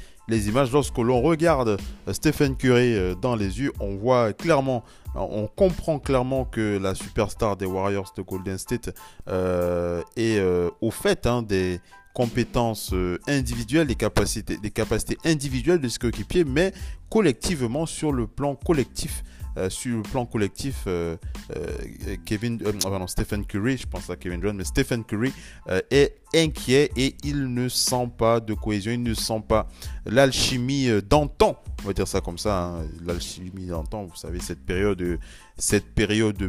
images, lorsque l'on regarde Stephen Curry dans les yeux, on voit clairement, on comprend clairement que la superstar des Warriors de Golden State est au fait des compétences individuelles, des capacités individuelles de ses coéquipiers, mais collectivement, sur le plan collectif, Stephen Curry, je pense à Kevin Durant, mais Stephen Curry est inquiet et il ne sent pas de cohésion, il ne sent pas l'alchimie d'antan. On va dire ça comme ça, hein, l'alchimie d'antan, vous savez, cette période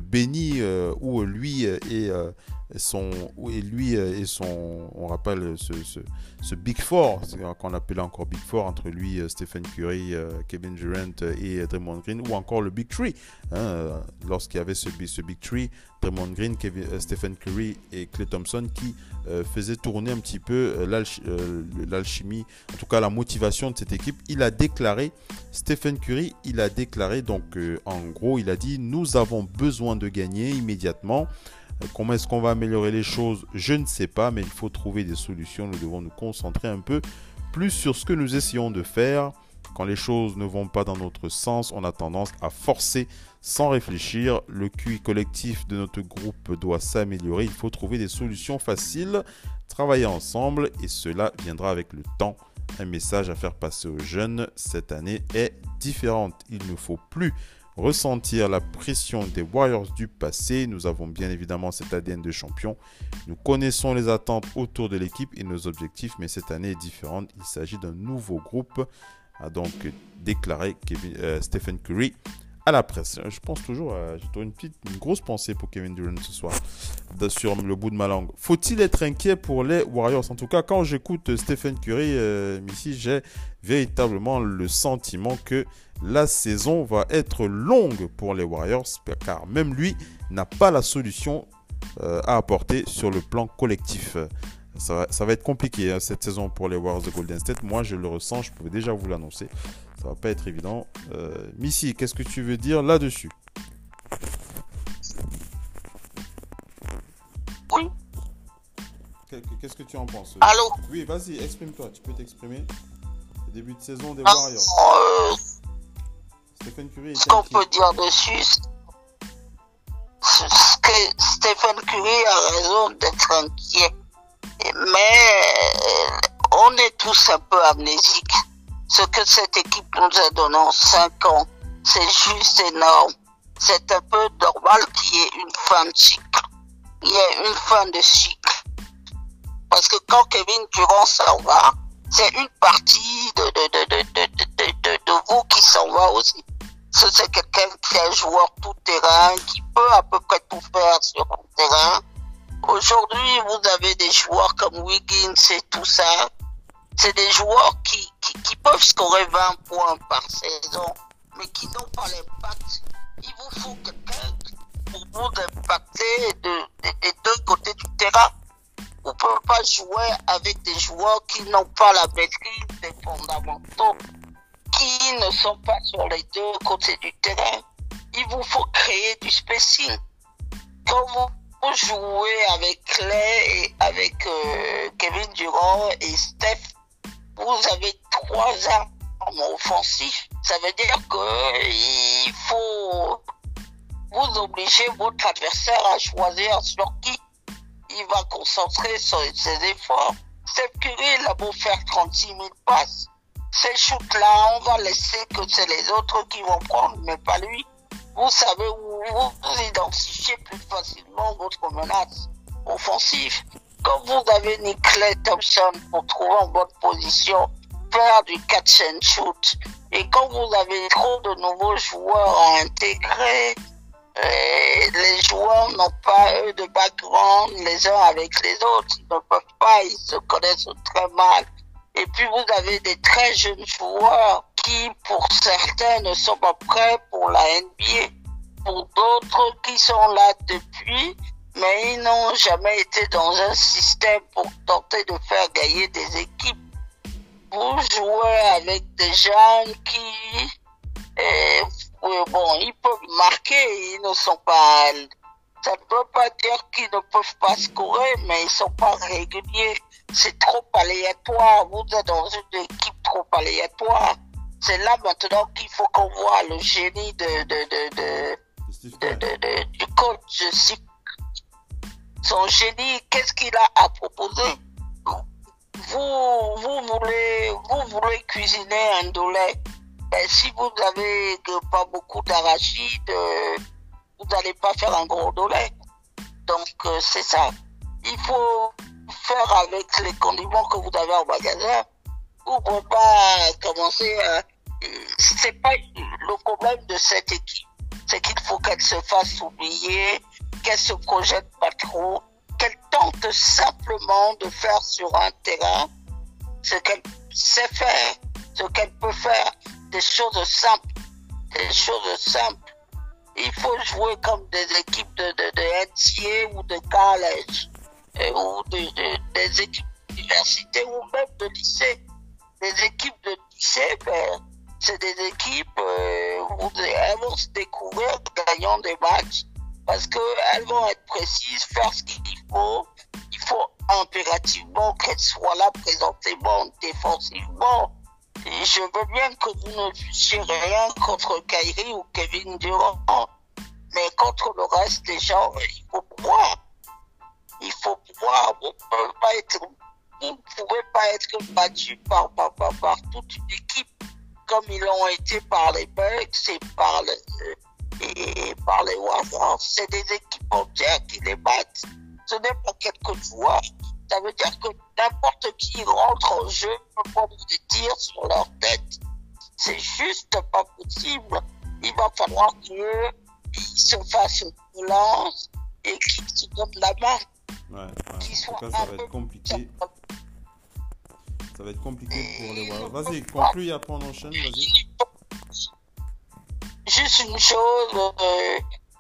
bénie où lui et son, on rappelle ce Big Four, qu'on appelait encore Big Four, entre lui, Stephen Curry, Kevin Durant et Draymond Green, ou encore le Big Three. Hein, lorsqu'il y avait ce Big Three, Draymond Green, Stephen Curry et Klay Thompson qui faisaient tourner un petit peu l'alchimie, en tout cas la motivation de cette équipe. Il a déclaré, Stephen Curry, donc en gros, il a dit « Nous avons besoin de gagner immédiatement. Comment est-ce qu'on va améliorer les choses? Je ne sais pas, mais il faut trouver des solutions. Nous devons nous concentrer un peu plus sur ce que nous essayons de faire. Quand les choses ne vont pas dans notre sens, on a tendance à forcer sans réfléchir. Le QI collectif de notre groupe doit s'améliorer. Il faut trouver des solutions faciles, travailler ensemble et cela viendra avec le temps. Un message à faire passer aux jeunes cette année est différente. Il ne faut plus ressentir la pression des Warriors du passé. Nous avons bien évidemment cet ADN de champion. Nous connaissons les attentes autour de l'équipe et nos objectifs, mais cette année est différente. Il s'agit d'un nouveau groupe », a donc déclaré Stephen Curry à la presse. Je pense toujours, j'ai une grosse pensée pour Kevin Durant ce soir, sur le bout de ma langue. Faut-il être inquiet pour les Warriors? En tout cas, quand j'écoute Stephen Curry, ici, j'ai véritablement le sentiment que la saison va être longue pour les Warriors, car même lui n'a pas la solution à apporter sur le plan collectif. Ça va être compliqué hein, cette saison pour les Warriors de Golden State. Moi, je le ressens, je pouvais déjà vous l'annoncer. Ça va pas être évident. Missy, qu'est-ce que tu veux dire là-dessus? Oui. Qu'est-ce que tu en penses? Allô? Oui, vas-y, exprime-toi. Tu peux t'exprimer. Le début de saison des Warriors. Stephen Curry est... Ce qu'on peut dire dessus, c'est que Stephen Curry a raison d'être inquiet. Mais on est tous un peu amnésiques. Ce que cette équipe nous a donné en 5 ans, c'est juste énorme. C'est un peu normal qu'il y ait une fin de cycle. Il y a une fin de cycle. Parce que quand Kevin Durant s'en va, c'est une partie de vous qui s'en va aussi. C'est quelqu'un qui est un joueur tout terrain, qui peut à peu près tout faire sur un terrain. Aujourd'hui, vous avez des joueurs comme Wiggins et tout ça. C'est des joueurs qui peuvent scorer 20 points par saison, mais qui n'ont pas l'impact. Il vous faut quelqu'un pour vous impacter des deux côtés du terrain. Vous ne pouvez pas jouer avec des joueurs qui n'ont pas la maîtrise des fondamentaux, qui ne sont pas sur les deux côtés du terrain. Il vous faut créer du spacing. Quand vous jouez avec Klay et avec Kevin Durant et Steph, vous avez 3 armes offensives. Ça veut dire qu'il faut vous obliger votre adversaire à choisir sur qui il va concentrer ses efforts. Steph Curry, il a beau faire 36 000 passes. Ces shoots-là, on va laisser que c'est les autres qui vont prendre, mais pas lui. Vous savez où vous identifiez plus facilement votre menace offensive. Quand vous avez Nikola Thompson pour trouver en bonne position, faire du catch and shoot, et quand vous avez trop de nouveaux joueurs à intégrer, les joueurs n'ont pas eux de background les uns avec les autres, ils ne peuvent pas, ils se connaissent très mal. Et puis vous avez des très jeunes joueurs qui, pour certains, ne sont pas prêts pour la NBA, pour d'autres qui sont là depuis, mais ils n'ont jamais été dans un système pour tenter de faire gagner des équipes. Vous jouez avec des jeunes qui, ils peuvent marquer, ils ne sont pas... Ça ne veut pas dire qu'ils ne peuvent pas scorer, mais ils ne sont pas réguliers. C'est trop aléatoire, vous êtes dans une équipe trop aléatoire. C'est là maintenant qu'il faut qu'on voit le génie du coach. Son génie, qu'est-ce qu'il a à proposer? Vous voulez cuisiner un doulet. Ben, si vous n'avez pas beaucoup d'arachides, vous n'allez pas faire un gros doulet. Donc c'est ça. Il faut faire avec les condiments que vous avez au magasin. Vous ne pouvez pas commencer à... C'est pas le problème de cette équipe. C'est qu'il faut qu'elle se fasse oublier, qu'elle se projette pas trop, qu'elle tente simplement de faire sur un terrain ce qu'elle sait faire, ce qu'elle peut faire, des choses simples, des choses simples. Il faut jouer comme des équipes de NCA ou de college, ou des équipes d'université ou même de lycée. Les équipes de lycée, ben, c'est des équipes où elles vont se découvrir gagnant des matchs parce qu'elles vont être précises, faire ce qu'il faut. Il faut impérativement qu'elles soient là présentement, défensivement. Et je veux bien que vous ne fussiez rien contre Kyrie ou Kevin Durant, mais contre le reste des gens, il faut pouvoir. Il faut pouvoir. Vous ne pouvez pas être battu par toute une équipe comme ils l'ont été par les Bucks et par les Warriors. C'est des équipes entières qui les battent. Ce n'est pas quelques joueurs. Ça veut dire que n'importe qui rentre en jeu peut prendre des tirs sur leur tête. C'est juste pas possible. Il va falloir qu'ils se fassent une relance et qu'ils se donnent la main. Ouais. En tout cas, ça va être compliqué. Ça va être compliqué pour les Warriors. Vas-y, conclue et après on enchaîne. Vas-y. Juste une chose,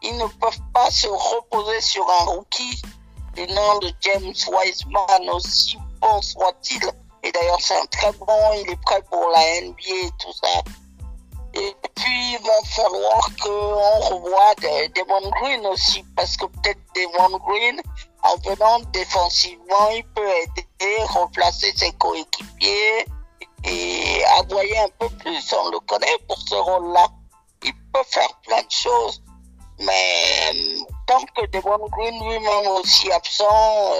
ils ne peuvent pas se reposer sur un rookie. Le nom de James Wiseman, aussi bon soit-il, et d'ailleurs c'est un très bon, il est prêt pour la NBA et tout ça. Et puis il va falloir qu'on revoie Draymond Green aussi, parce que peut-être Draymond Green, en venant défensivement, il peut aider, remplacer ses coéquipiers et aboyer un peu plus, on le connaît pour ce rôle-là. Il peut faire plein de choses. Mais tant que Draymond Green lui-même aussi absent,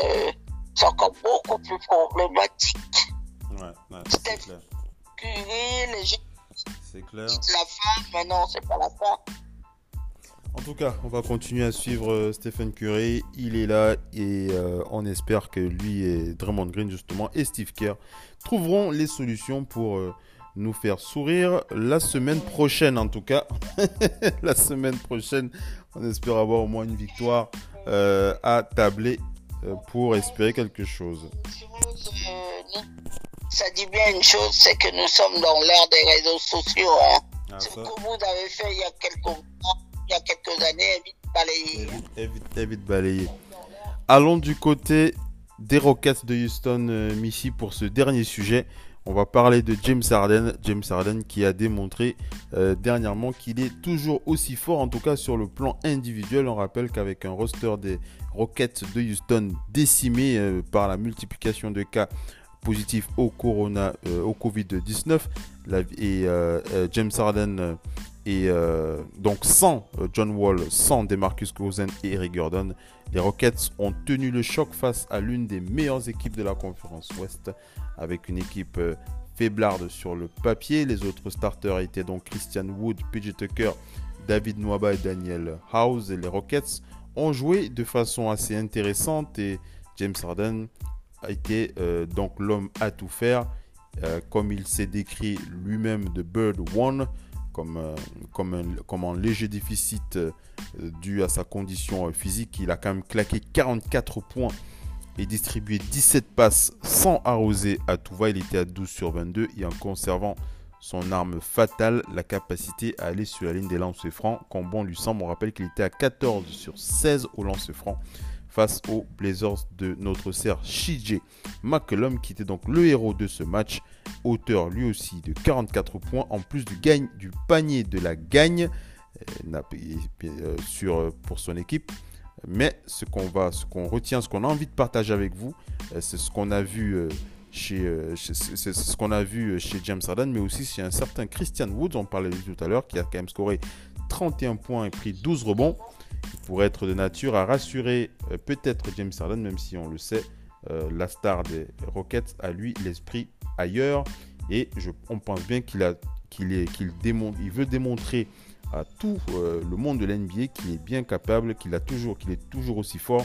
c'est encore beaucoup plus problématique. Ouais, c'est clair. Curry, les gens c'est clair. C'est la fin, mais non, c'est pas la fin. En tout cas, on va continuer à suivre Stephen Curry. Il est là et on espère que lui et Draymond Green, justement, et Steve Kerr trouveront les solutions pour... nous faire sourire la semaine prochaine en tout cas. La semaine prochaine, on espère avoir au moins une victoire à tabler pour espérer quelque chose. Ça dit bien une chose, c'est que nous sommes dans l'ère des réseaux sociaux. Hein. Ah, ce que vous avez fait il y a quelques années, évite balayer. Allons du côté des Rockets de Houston, Missy, pour ce dernier sujet. On va parler de James Harden qui a démontré dernièrement qu'il est toujours aussi fort, en tout cas sur le plan individuel. On rappelle qu'avec un roster des Rockets de Houston décimé par la multiplication de cas positifs au Covid-19, James Harden donc sans John Wall, sans DeMarcus Cousins et Eric Gordon, les Rockets ont tenu le choc face à l'une des meilleures équipes de la conférence Ouest. Avec une équipe faiblarde sur le papier. Les autres starters étaient donc Christian Wood, PJ Tucker, David Nwaba et Daniel House. Et les Rockets ont joué de façon assez intéressante et James Harden a été donc l'homme à tout faire. Comme il s'est décrit lui-même de Bird One, comme un léger déficit dû à sa condition physique. Il a quand même claqué 44 points. Et distribué 17 passes sans arroser à tout va. Il était à 12 sur 22 et en conservant son arme fatale, la capacité à aller sur la ligne des lancers francs. Quand bon lui semble, on rappelle qu'il était à 14 sur 16 au lancer franc face aux Blazers de notre serre CJ McCollum qui était donc le héros de ce match. Auteur lui aussi de 44 points en plus du panier de la gagne pour son équipe. Mais ce qu'on a envie de partager avec vous, c'est ce qu'on a vu chez James Harden, mais aussi chez un certain Christian Wood, on parlait de lui tout à l'heure, qui a quand même scoré 31 points et pris 12 rebonds. Il pourrait être de nature à rassurer peut-être James Harden, même si on le sait, la star des Rockets a lui l'esprit ailleurs. Et on pense bien qu'il veut démontrer à tout le monde de l'NBA qu'il est bien capable, qu'il est toujours aussi fort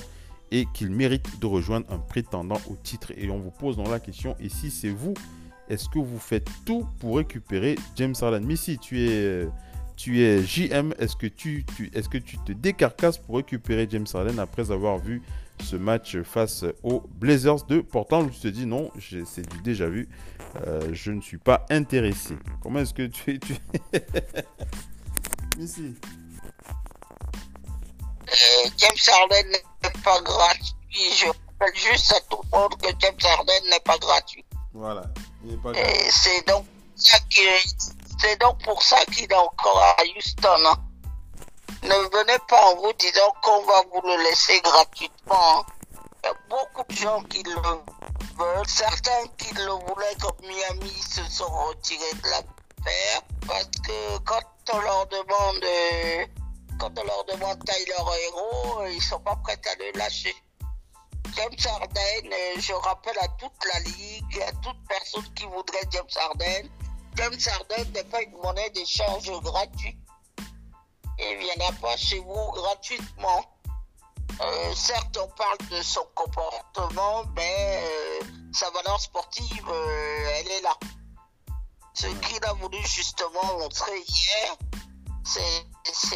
et qu'il mérite de rejoindre un prétendant au titre. Et on vous pose donc la question, et si c'est vous, est-ce que vous faites tout pour récupérer James Harden? Mais si tu es JM, est-ce que tu te décarcasses pour récupérer James Harden après avoir vu ce match face aux Blazers de Portland? Je te dis non, c'est du déjà vu, je ne suis pas intéressé. Comment est-ce que tu... Ici. James Harden n'est pas gratuit. Je rappelle juste à tout le monde que James Harden n'est pas gratuit. Voilà. Il est pas gratuit. Et c'est donc pour ça qu'il est encore à Houston. Hein. Ne venez pas en vous disant qu'on va vous le laisser gratuitement. Il y a beaucoup de gens qui le veulent. Certains qui le voulaient comme Miami se sont retirés de la terre parce que quand on leur demande Tyler Herro, ils ne sont pas prêts à le lâcher. James Harden, je rappelle à toute la ligue, à toute personne qui voudrait James Harden n'est pas une monnaie d'échange gratuite. Il ne viendra pas chez vous gratuitement. Certes, on parle de son comportement, mais sa valeur sportive, elle est là. Ce qu'il a voulu justement montrer hier, c'est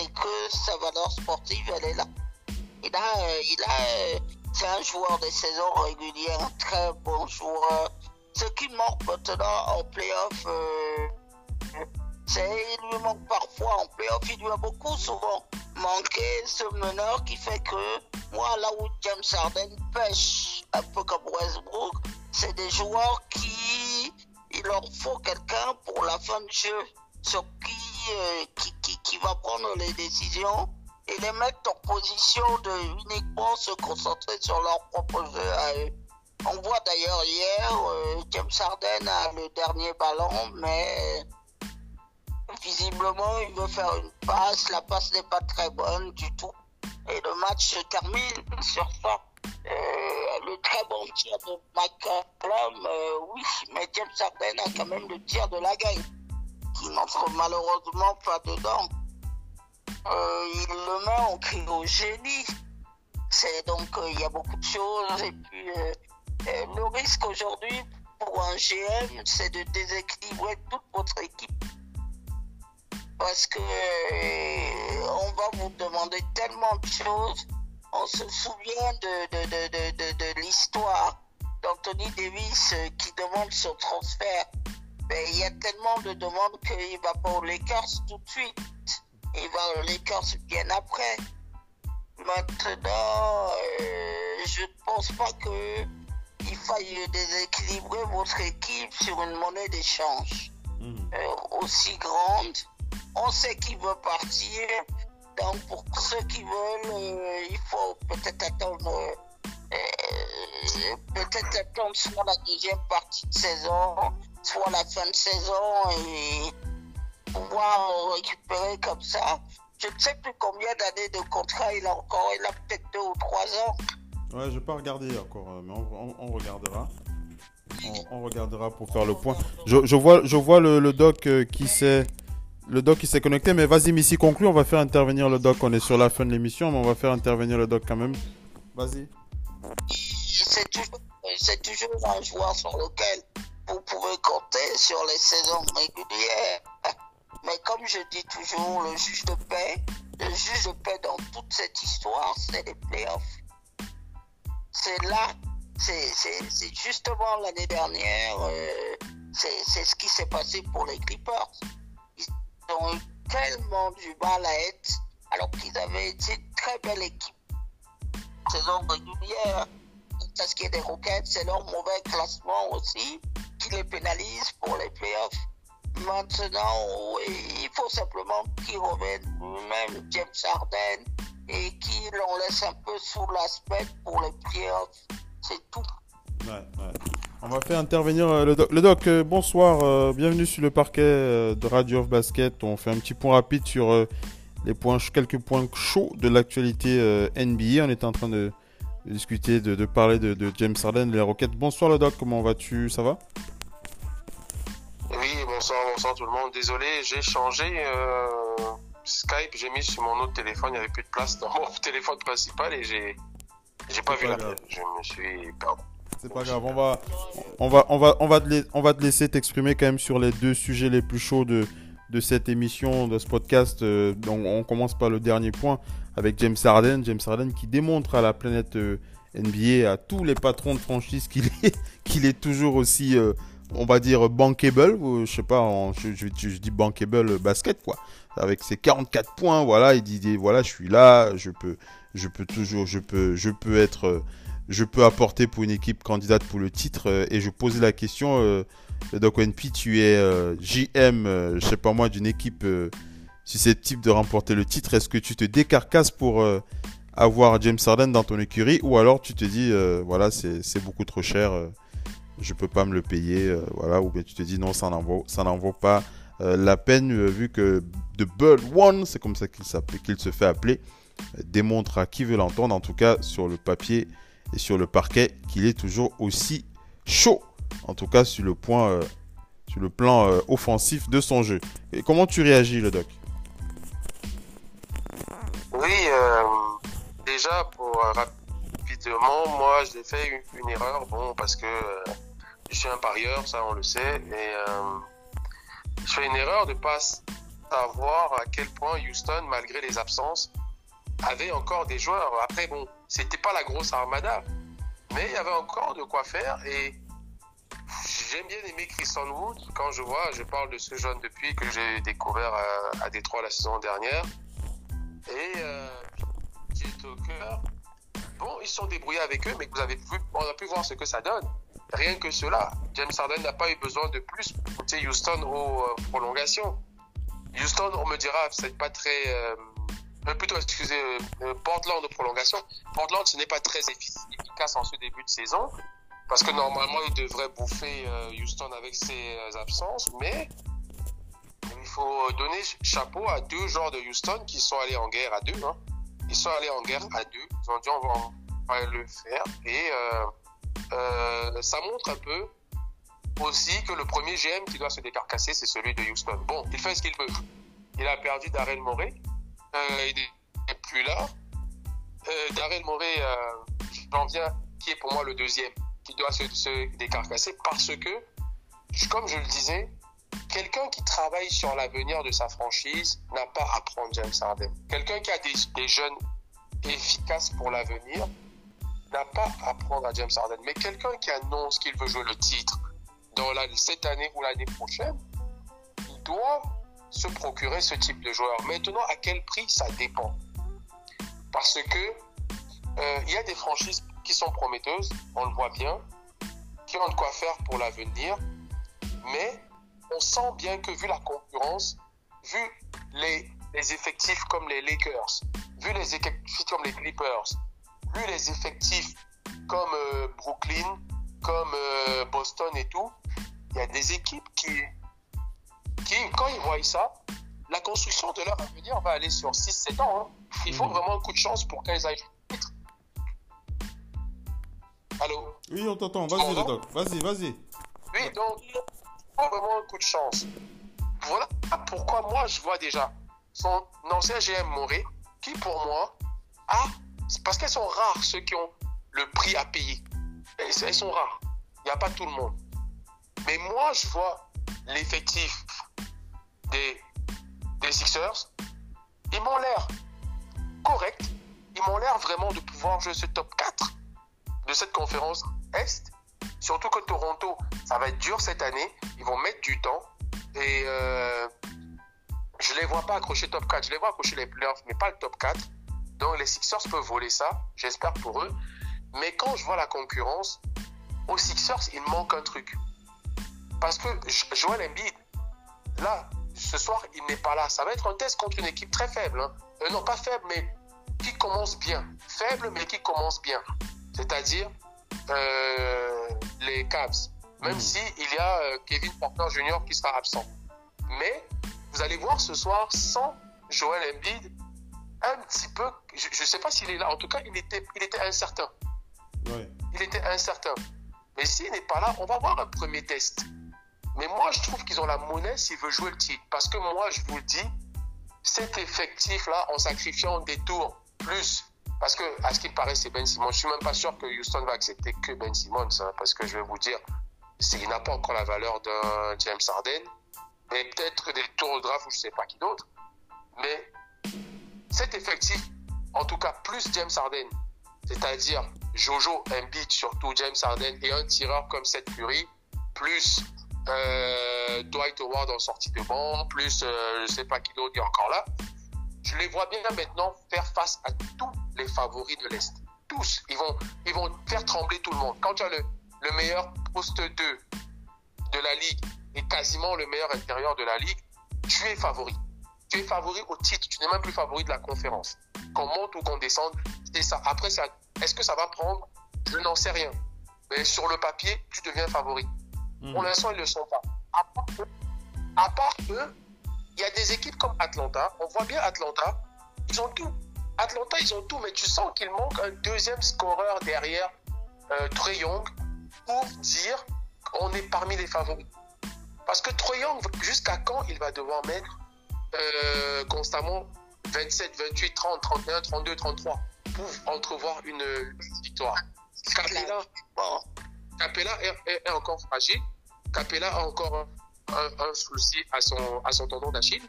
que sa valeur sportive, elle est là. C'est un joueur des saisons régulières, un très bon joueur. Ce qui manque maintenant en play-off, il lui manque parfois en play-off, il lui a beaucoup souvent manqué ce meneur qui fait que moi, là où James Harden pêche, un peu comme Westbrook, c'est des joueurs qui, il leur faut quelqu'un pour la fin de jeu, sur qui va prendre les décisions et les mettre en position de uniquement se concentrer sur leur propre jeu à eux. On voit d'ailleurs hier, James Harden a le dernier ballon, mais visiblement il veut faire une passe, la passe n'est pas très bonne du tout. Et le match se termine sur ça. Le très bon tir de McCallum, oui, mais James Harden a quand même le tir de la gagne, qui n'entre malheureusement pas dedans. Il le met en cryogénie. C'est donc il y a beaucoup de choses. Et puis le risque aujourd'hui pour un GM, c'est de déséquilibrer toute votre équipe. Parce que on va vous demander tellement de choses. On se souvient de l'histoire d'Anthony Davis qui demande son transfert. Mais il y a tellement de demandes qu'il va pas aux Lakers tout de suite. Il va aux Lakers bien après. Maintenant, je ne pense pas qu'il faille déséquilibrer votre équipe sur une monnaie d'échange aussi grande. On sait qu'il veut partir. Donc, pour ceux qui veulent, il faut peut-être attendre. Peut-être attendre soit la deuxième partie de saison, soit la fin de saison et pouvoir récupérer comme ça. Je ne sais plus combien d'années de contrat il a encore, il a peut-être 2 ou 3 ans. Ouais, je n'ai pas regardé encore, mais on regardera. On regardera pour faire le point. Je vois le doc qui s'est... Le doc qui s'est connecté, mais vas-y Missy, conclue, on va faire intervenir le doc, on est sur la fin de l'émission, mais on va faire intervenir le doc quand même. Vas-y. C'est toujours un joueur sur lequel vous pouvez compter sur les saisons régulières. Mais comme je dis toujours, le juge de paix dans toute cette histoire, c'est les playoffs. C'est justement l'année dernière, c'est ce qui s'est passé pour les Clippers. Ils ont eu tellement du mal à être, alors qu'ils avaient été une très belle équipe. Saison régulière, ça ce qui est des Rockets, c'est leur mauvais classement aussi qui les pénalise pour les playoffs. Maintenant, il faut simplement qu'ils reviennent lui-même, James Harden, et qu'ils l'en laissent un peu sous l'aspect pour les playoffs. C'est tout. Ouais. On va faire intervenir le doc. Le doc, bonsoir, bienvenue sur le parquet de Radio Off Basket. On fait un petit point rapide sur quelques points chauds de l'actualité NBA. On était en train de discuter, de parler de James Harden, les Rockets. Bonsoir le doc, comment vas-tu? Ça va? Oui, bonsoir tout le monde. Désolé, j'ai changé Skype, j'ai mis sur mon autre téléphone, il n'y avait plus de place dans mon téléphone principal et j'ai... J'ai pas vu la mienne, je me suis perdu. C'est pas grave, on va te laisser t'exprimer quand même sur les deux sujets les plus chauds de cette émission, de ce podcast. Donc on commence par le dernier point avec James Harden. James Harden qui démontre à la planète NBA, à tous les patrons de franchise qu'il est toujours aussi, on va dire, bankable. Je sais pas, je dis bankable basket, quoi. Avec ses 44 points, voilà, il dit voilà, je suis là, je peux apporter pour une équipe candidate pour le titre. Et je posais la question, donc NP, tu es GM, je sais pas moi, d'une équipe susceptible de remporter le titre. Est-ce que tu te décarcasses pour avoir James Harden dans ton écurie, ou alors tu te dis voilà, c'est beaucoup trop cher, je peux pas me le payer, voilà, ou bien tu te dis non, ça n'en vaut pas la peine, vu que The Bird One, c'est comme ça qu'il se fait appeler, démontre à qui veut l'entendre, en tout cas sur le papier et sur le parquet, qu'il est toujours aussi chaud, en tout cas sur le plan offensif de son jeu. Et comment tu réagis, le doc? Oui, déjà, pour rapidement, moi j'ai fait une erreur, parce que je suis un parieur, ça on le sait, et je fais une erreur de ne pas savoir à quel point Houston, malgré les absences, avait encore des joueurs. Après, c'était pas la grosse armada, mais il y avait encore de quoi faire. Et j'aime bien aimer Christian Wood. Quand je parle de ce jeune depuis que j'ai découvert à Détroit la saison dernière, et qui est au cœur. Ils sont débrouillés avec eux, mais on a pu voir ce que ça donne. Rien que cela, James Harden n'a pas eu besoin de plus pour pousser Houston aux prolongations. Houston, on me dira, c'est pas très... Portland de prolongation. Portland, ce n'est pas très efficace en ce début de saison, parce que normalement, il devrait bouffer Houston avec ses absences, mais il faut donner chapeau à deux joueurs de Houston qui sont allés en guerre à deux. Hein. Ils sont allés en guerre à deux. Ils ont dit on va le faire. Et ça montre un peu aussi que le premier GM qui doit se décarcasser, c'est celui de Houston. Bon, il fait ce qu'il peut. Il a perdu Darryl Morey. Il n'est plus là. Darryl Morey, j'en viens, qui est pour moi le deuxième, qui doit se décarcasser, parce que, comme je le disais, quelqu'un qui travaille sur l'avenir de sa franchise n'a pas à prendre James Harden. Quelqu'un qui a des jeunes efficaces pour l'avenir n'a pas à prendre à James Harden. Mais quelqu'un qui annonce qu'il veut jouer le titre cette année ou l'année prochaine, il doit se procurer ce type de joueur. Maintenant, à quel prix, ça dépend. Parce que y a des franchises qui sont prometteuses, on le voit bien, qui ont de quoi faire pour l'avenir, mais on sent bien que vu la concurrence, vu les effectifs comme les Lakers, vu les effectifs comme les Clippers, vu les effectifs comme Brooklyn, comme Boston et tout, il y a des équipes qui, quand ils voient ça, la construction de leur avenir va aller sur 6-7 ans. Hein. Il faut vraiment un coup de chance pour qu'elles aillent. Allô? Oui, on t'entend. Vas-y, le doc. Vas-y. Oui, donc, il faut vraiment un coup de chance. Voilà pourquoi moi, je vois déjà son ancien GM Morey, qui pour moi, c'est parce qu'elles sont rares ceux qui ont le prix à payer. Elles sont rares. Il n'y a pas tout le monde. Mais moi, je vois l'effectif des Sixers, ils m'ont l'air correct, ils m'ont l'air vraiment de pouvoir jouer ce top 4 de cette conférence Est, surtout que Toronto, ça va être dur cette année, ils vont mettre du temps, et je les vois pas accrocher top 4, je les vois accrocher les playoffs, mais pas le top 4, donc les Sixers peuvent voler ça, j'espère pour eux, mais quand je vois la concurrence, aux Sixers, il manque un truc, parce que Joel Embiid, là, ce soir, il n'est pas là. Ça va être un test contre une équipe très faible. Hein. Non, pas faible, mais qui commence bien. Faible, mais qui commence bien. C'est-à-dire les Cavs. Même s'il y a Kevin Porter Jr. qui sera absent. Mais vous allez voir ce soir, sans Joel Embiid, un petit peu... Je ne sais pas s'il est là. En tout cas, il était incertain. Ouais. Il était incertain. Mais s'il n'est pas là, on va voir un premier test. Mais moi, je trouve qu'ils ont la monnaie s'ils veulent jouer le titre. Parce que moi, je vous le dis, cet effectif-là, en sacrifiant des tours, plus Parce que, à ce qu'il paraît, c'est Ben Simmons. Je ne suis même pas sûr que Houston va accepter que Ben Simmons, hein, parce que je vais vous dire, il n'a pas encore la valeur d'un James Harden, et peut-être des tours au draft ou je ne sais pas qui d'autre. Mais cet effectif, en tout cas plus James Harden, c'est-à-dire Jojo, Embiid, surtout James Harden, et un tireur comme Seth Curry, plus Dwight Howard en sortie de banc, plus je ne sais pas qui d'autre qui est encore là. Je les vois bien maintenant faire face à tous les favoris de l'Est. Tous. Ils vont faire trembler tout le monde. Quand tu as le meilleur poste 2 de la Ligue et quasiment le meilleur intérieur de la Ligue, tu es favori. Tu es favori au titre. Tu n'es même plus favori de la conférence. Qu'on monte ou qu'on descende, c'est ça. Après, ça, est-ce que ça va prendre ? Je n'en sais rien. Mais sur le papier, tu deviens favori. Pour l'instant, ils ne le sont pas. À part eux, il y a des équipes comme Atlanta, on voit bien Atlanta, ils ont tout. Atlanta, ils ont tout, mais tu sens qu'il manque un deuxième scoreur derrière Trae Young pour dire qu'on est parmi les favoris. Parce que Trae Young, jusqu'à quand il va devoir mettre constamment 27, 28, 30, 31, 32, 33 pour entrevoir une victoire. Capela est encore fragile. Capela a encore un souci à son tendon d'Achille.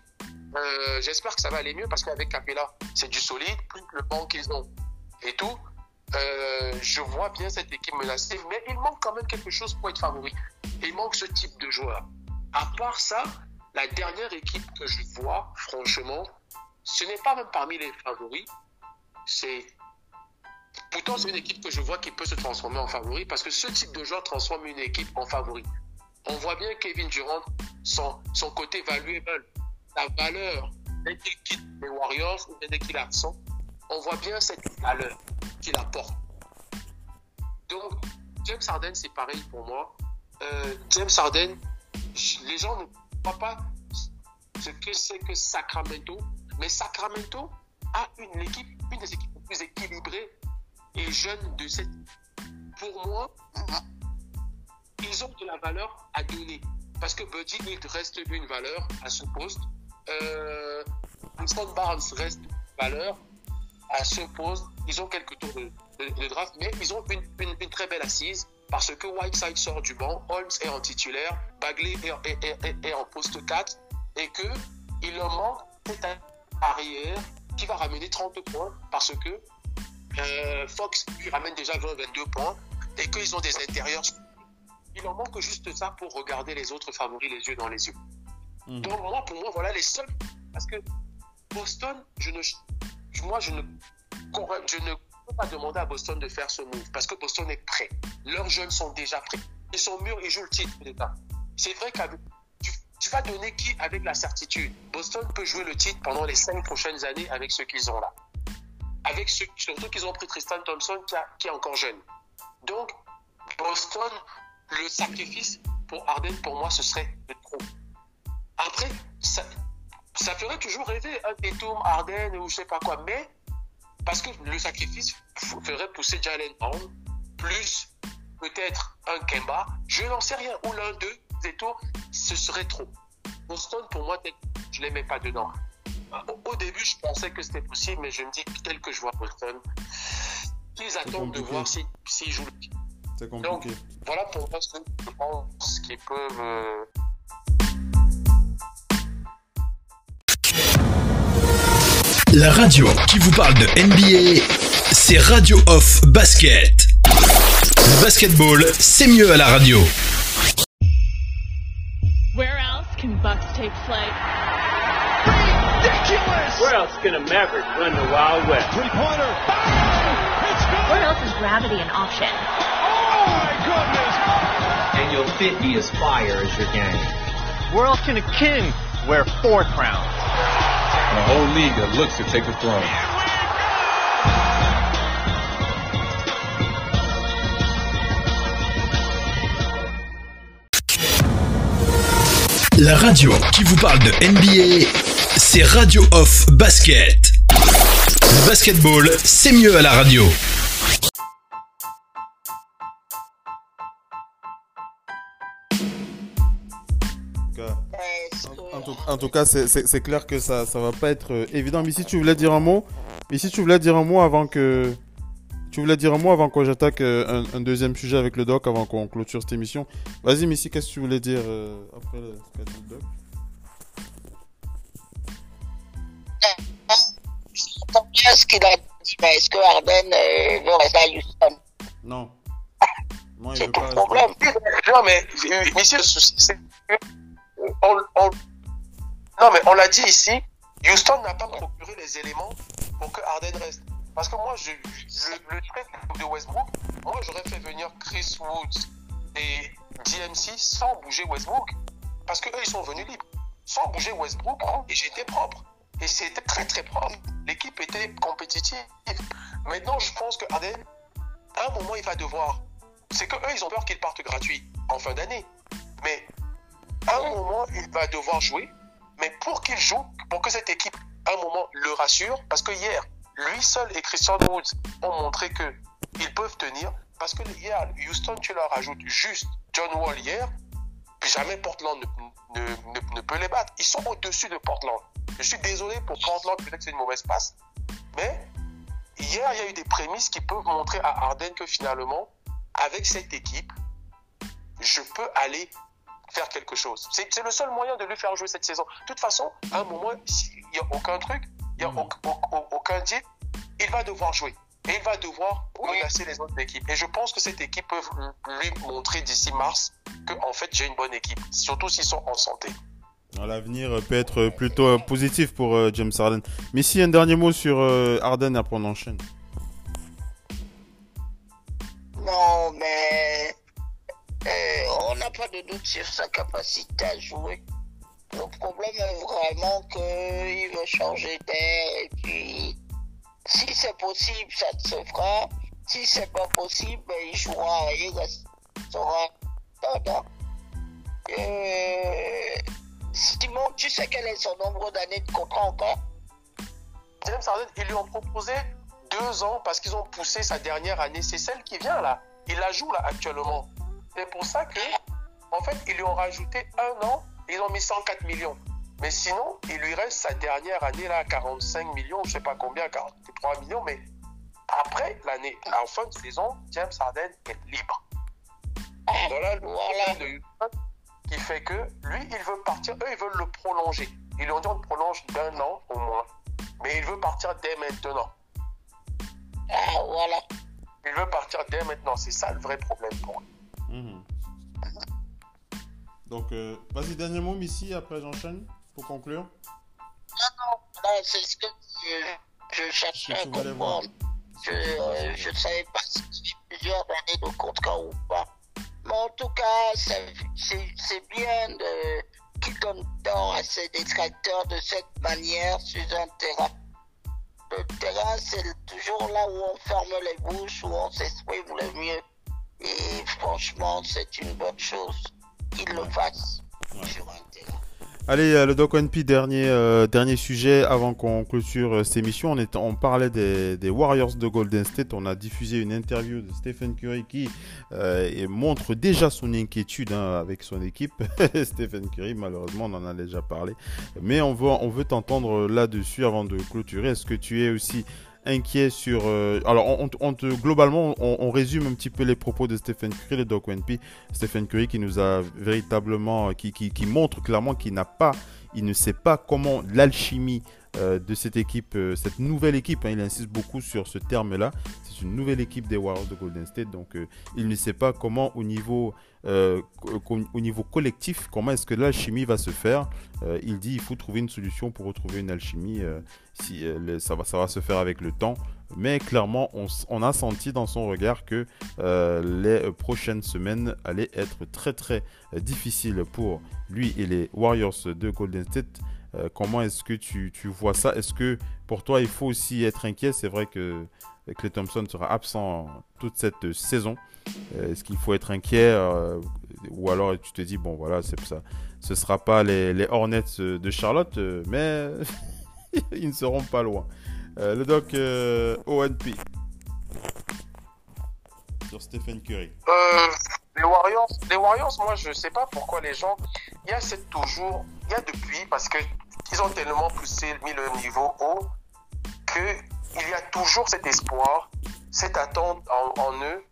J'espère que ça va aller mieux parce qu'avec Capela, c'est du solide, plus que le banc qu'ils ont et tout. Je vois bien cette équipe menacée, mais il manque quand même quelque chose pour être favori. Il manque ce type de joueur. À part ça, la dernière équipe que je vois, franchement, ce n'est pas même parmi les favoris. Pourtant, c'est une équipe que je vois qui peut se transformer en favori parce que ce type de joueur transforme une équipe en favori. On voit bien Kevin Durant, son côté valuable, la valeur, dès qu'il quitte les Warriors ou dès qu'il absent, on voit bien cette valeur qu'il apporte. Donc, James Harden, c'est pareil pour moi. James Harden, les gens ne voient pas ce que c'est que Sacramento, mais Sacramento a une des équipes les plus équilibrées et jeunes de cette. Pour moi, ils ont de la valeur à donner. Parce que Buddy Hield reste une valeur à son poste. Scott Barnes reste une valeur à ce poste. Ils ont quelques tours de draft, mais ils ont une très belle assise parce que Whiteside sort du banc, Holmes est en titulaire, Bagley est en poste 4 et qu'il leur manque cet arrière qui va ramener 30 points parce que Fox lui ramène déjà 20-22 points et qu'ils ont des intérieurs. Il en manque juste ça pour regarder les autres favoris les yeux dans les yeux. Donc vraiment, pour moi, voilà les seuls. Parce que Boston, je ne peux pas demander à Boston de faire ce move. Parce que Boston est prêt. Leurs jeunes sont déjà prêts. Ils sont mûrs, ils jouent le titre d'État. C'est vrai que tu vas donner qui avec la certitude. Boston peut jouer le titre pendant les 5 prochaines années avec ceux qu'ils ont là. Surtout qu'ils ont pris Tristan Thompson qui est encore jeune. Donc, Boston... Le sacrifice pour Harden, pour moi, ce serait trop. Après, ça ferait toujours rêver un détour Harden ou je sais pas quoi, mais parce que le sacrifice ferait pousser Jalen Brown plus peut-être un Kemba, je n'en sais rien, ou l'un d'eux, détour, ce serait trop. Boston, pour moi, je ne les mets pas dedans. Au début, je pensais que c'était possible, mais je me dis, tel que je vois Boston, ils attendent de voir s'ils jouent le titre. C'est compliqué. Donc, voilà pour moi ce qu'ils peuvent. La radio qui vous parle de NBA, c'est Radio Off Basket. Le basketball, c'est mieux à la radio. Where else can Bucks take flight? Ridiculous! Where else can a Maverick run the Wild West? Three-pointer. Bang! It's good! Where else is gravity an option? Oh my goodness! And you'll fit me as fire as your game. Where else can a king wear 4 crowns? And a whole league that looks to take the throne. La radio qui vous parle de NBA, c'est Radio Off Basket. Le basketball, c'est mieux à la radio. En tout cas, c'est clair que ça va pas être évident. Mais si tu voulais dire un mot, Mais si tu voulais dire un mot avant que... Tu voulais dire un mot avant que j'attaque un deuxième sujet avec le doc, avant qu'on clôture cette émission. Vas-y, Missy, qu'est-ce que tu voulais dire après le doc? Je comprends bien ce qu'il a dit, mais est-ce que Harden veut rester à Houston? Non. Moi, c'est tout le problème. Non, mais Missy, le souci, c'est non, mais on l'a dit ici, Houston n'a pas procuré les éléments pour que Harden reste. Parce que moi, le trade de Westbrook, moi, j'aurais fait venir Chris Woods et DMC sans bouger Westbrook. Parce qu'eux, ils sont venus libres. Sans bouger Westbrook, et j'étais propre. Et c'était très, très propre. L'équipe était compétitive. Maintenant, je pense que Harden, à un moment, il va devoir. C'est qu'eux, ils ont peur qu'ils partent gratuits en fin d'année. Mais à un moment, il va devoir jouer. Mais pour qu'il joue, pour que cette équipe, à un moment, le rassure, parce que hier, lui seul et Christian Woods ont montré qu'ils peuvent tenir, parce que hier, Houston, tu leur rajoutes juste John Wall hier, puis jamais Portland ne peut les battre. Ils sont au-dessus de Portland. Je suis désolé pour Portland, peut-être que c'est une mauvaise passe, mais hier, il y a eu des prémices qui peuvent montrer à Harden que finalement, avec cette équipe, je peux aller faire quelque chose. C'est le seul moyen de lui faire jouer cette saison. De toute façon, à un moment, il n'y a aucun truc, il n'y a aucun deal, il va devoir jouer. Et il va devoir relasser les autres équipes. Et je pense que cette équipe peut lui montrer d'ici mars que, en fait, j'ai une bonne équipe. Surtout s'ils sont en santé. L'avenir peut être plutôt positif pour James Harden. Mais si, un dernier mot sur Harden, après on enchaîne. Non, mais on n'a pas de doute sur sa capacité à jouer. Le problème est vraiment qu'il veut changer d'air, et puis si c'est possible, ça se fera. Si c'est pas possible, il jouera, il restera. Simon, tu sais quel est son nombre d'années de contrat encore? James Harden, ils lui ont proposé 2 ans parce qu'ils ont poussé sa dernière année. C'est celle qui vient là. Il la joue là actuellement. C'est pour ça que, en fait, ils lui ont rajouté 1 an. Ils ont mis 104 millions. Mais sinon, il lui reste sa dernière année là, 45 millions, je ne sais pas combien, 43 millions. Mais après l'année, en fin de saison, James Harden est libre. Voilà le problème de Houston qui fait que lui, il veut partir. Eux, ils veulent le prolonger. Ils lui ont dit on le prolonge d'1 an au moins. Mais il veut partir dès maintenant. Ah, voilà. Il veut partir dès maintenant. C'est ça le vrai problème pour eux. Mmh. Donc, vas-y, dernier mot, Missy, après j'enchaîne, pour conclure. Non, c'est ce que je cherchais à comprendre. Je ne savais pas si j'ai plusieurs années de contrat ou pas. Mais en tout cas, c'est bien qu'il donne temps à ses détracteurs de cette manière sur un terrain. Le terrain, c'est toujours là où on ferme les bouches, où on s'exprime le mieux. Et franchement, c'est une bonne chose. Il le fasse. Allez, le Doc NP, dernier sujet avant qu'on clôture cette émission. On parlait des Warriors de Golden State. On a diffusé une interview de Stephen Curry qui montre déjà son inquiétude avec son équipe. Stephen Curry, malheureusement, on en a déjà parlé. Mais on veut t'entendre là-dessus avant de clôturer. Est-ce que tu es aussi inquiet sur... alors, globalement, on résume un petit peu les propos de Stephen Curry, le Doc WNP. Stephen Curry qui nous a véritablement... qui montre clairement qu'il n'a pas... Il ne sait pas comment l'alchimie de cette équipe, cette nouvelle équipe, il insiste beaucoup sur ce terme-là, c'est une nouvelle équipe des Warriors de Golden State, donc il ne sait pas comment au niveau collectif, comment est-ce que l'alchimie va se faire. Il dit il faut trouver une solution pour retrouver une alchimie, ça va se faire avec le temps, mais clairement on a senti dans son regard que les prochaines semaines allaient être très très difficiles pour lui et les Warriors de Golden State. Comment est-ce que tu vois ça? Est-ce que pour toi, il faut aussi être inquiet? C'est vrai que Klay Thompson sera absent toute cette saison. Est-ce qu'il faut être inquiet? Ou alors tu te dis, bon voilà, c'est ça. Ce ne sera pas les Hornets de Charlotte, mais ils ne seront pas loin. Le doc ONP sur Stephen Curry. Les Warriors, moi je sais pas pourquoi les gens, parce que ils ont tellement poussé, mis le niveau haut, que il y a toujours cet espoir, cette attente en eux,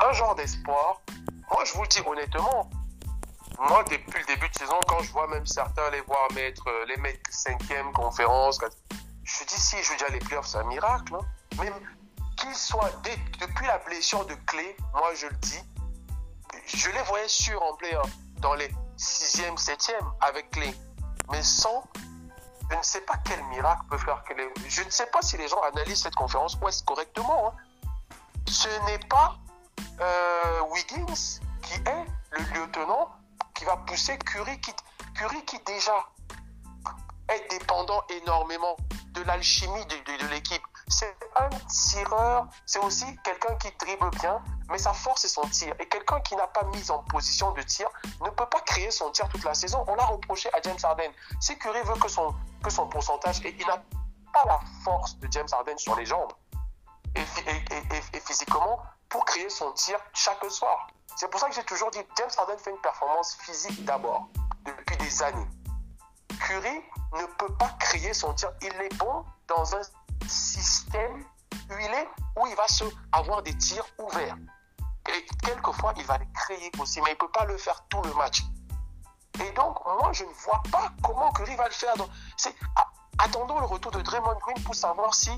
un genre d'espoir. Moi, je vous le dis honnêtement, moi, depuis le début de saison, quand je vois même certains les voir mettre 5e conférence, je dis si les playoffs, c'est un miracle. Hein. Même qu'ils soient, depuis la blessure de Klay, moi, je le dis, je les voyais sûrs en playoffs, dans les 6e, 7e, avec Klay. Mais sans, je ne sais pas quel miracle peut faire que les... Je ne sais pas si les gens analysent cette conférence Ouest correctement. Hein. Ce n'est pas Wiggins qui est le lieutenant qui va pousser Curry qui déjà est dépendant énormément de l'alchimie de l'équipe. C'est un tireur, c'est aussi quelqu'un qui dribble bien, mais sa force est son tir. Et quelqu'un qui n'a pas mis en position de tir ne peut pas créer son tir toute la saison. On l'a reproché à James Harden. Si Curry veut que son pourcentage, et il n'a pas la force de James Harden sur les jambes et physiquement pour créer son tir chaque soir. C'est pour ça que j'ai toujours dit, James Harden fait une performance physique d'abord, depuis des années. Curry ne peut pas créer son tir. Il est bon dans un système huilé où il va avoir des tirs ouverts. Et quelquefois, il va les créer aussi, mais il ne peut pas le faire tout le match. Et donc, moi, je ne vois pas comment Curry va le faire. Attendons le retour de Draymond Green pour savoir si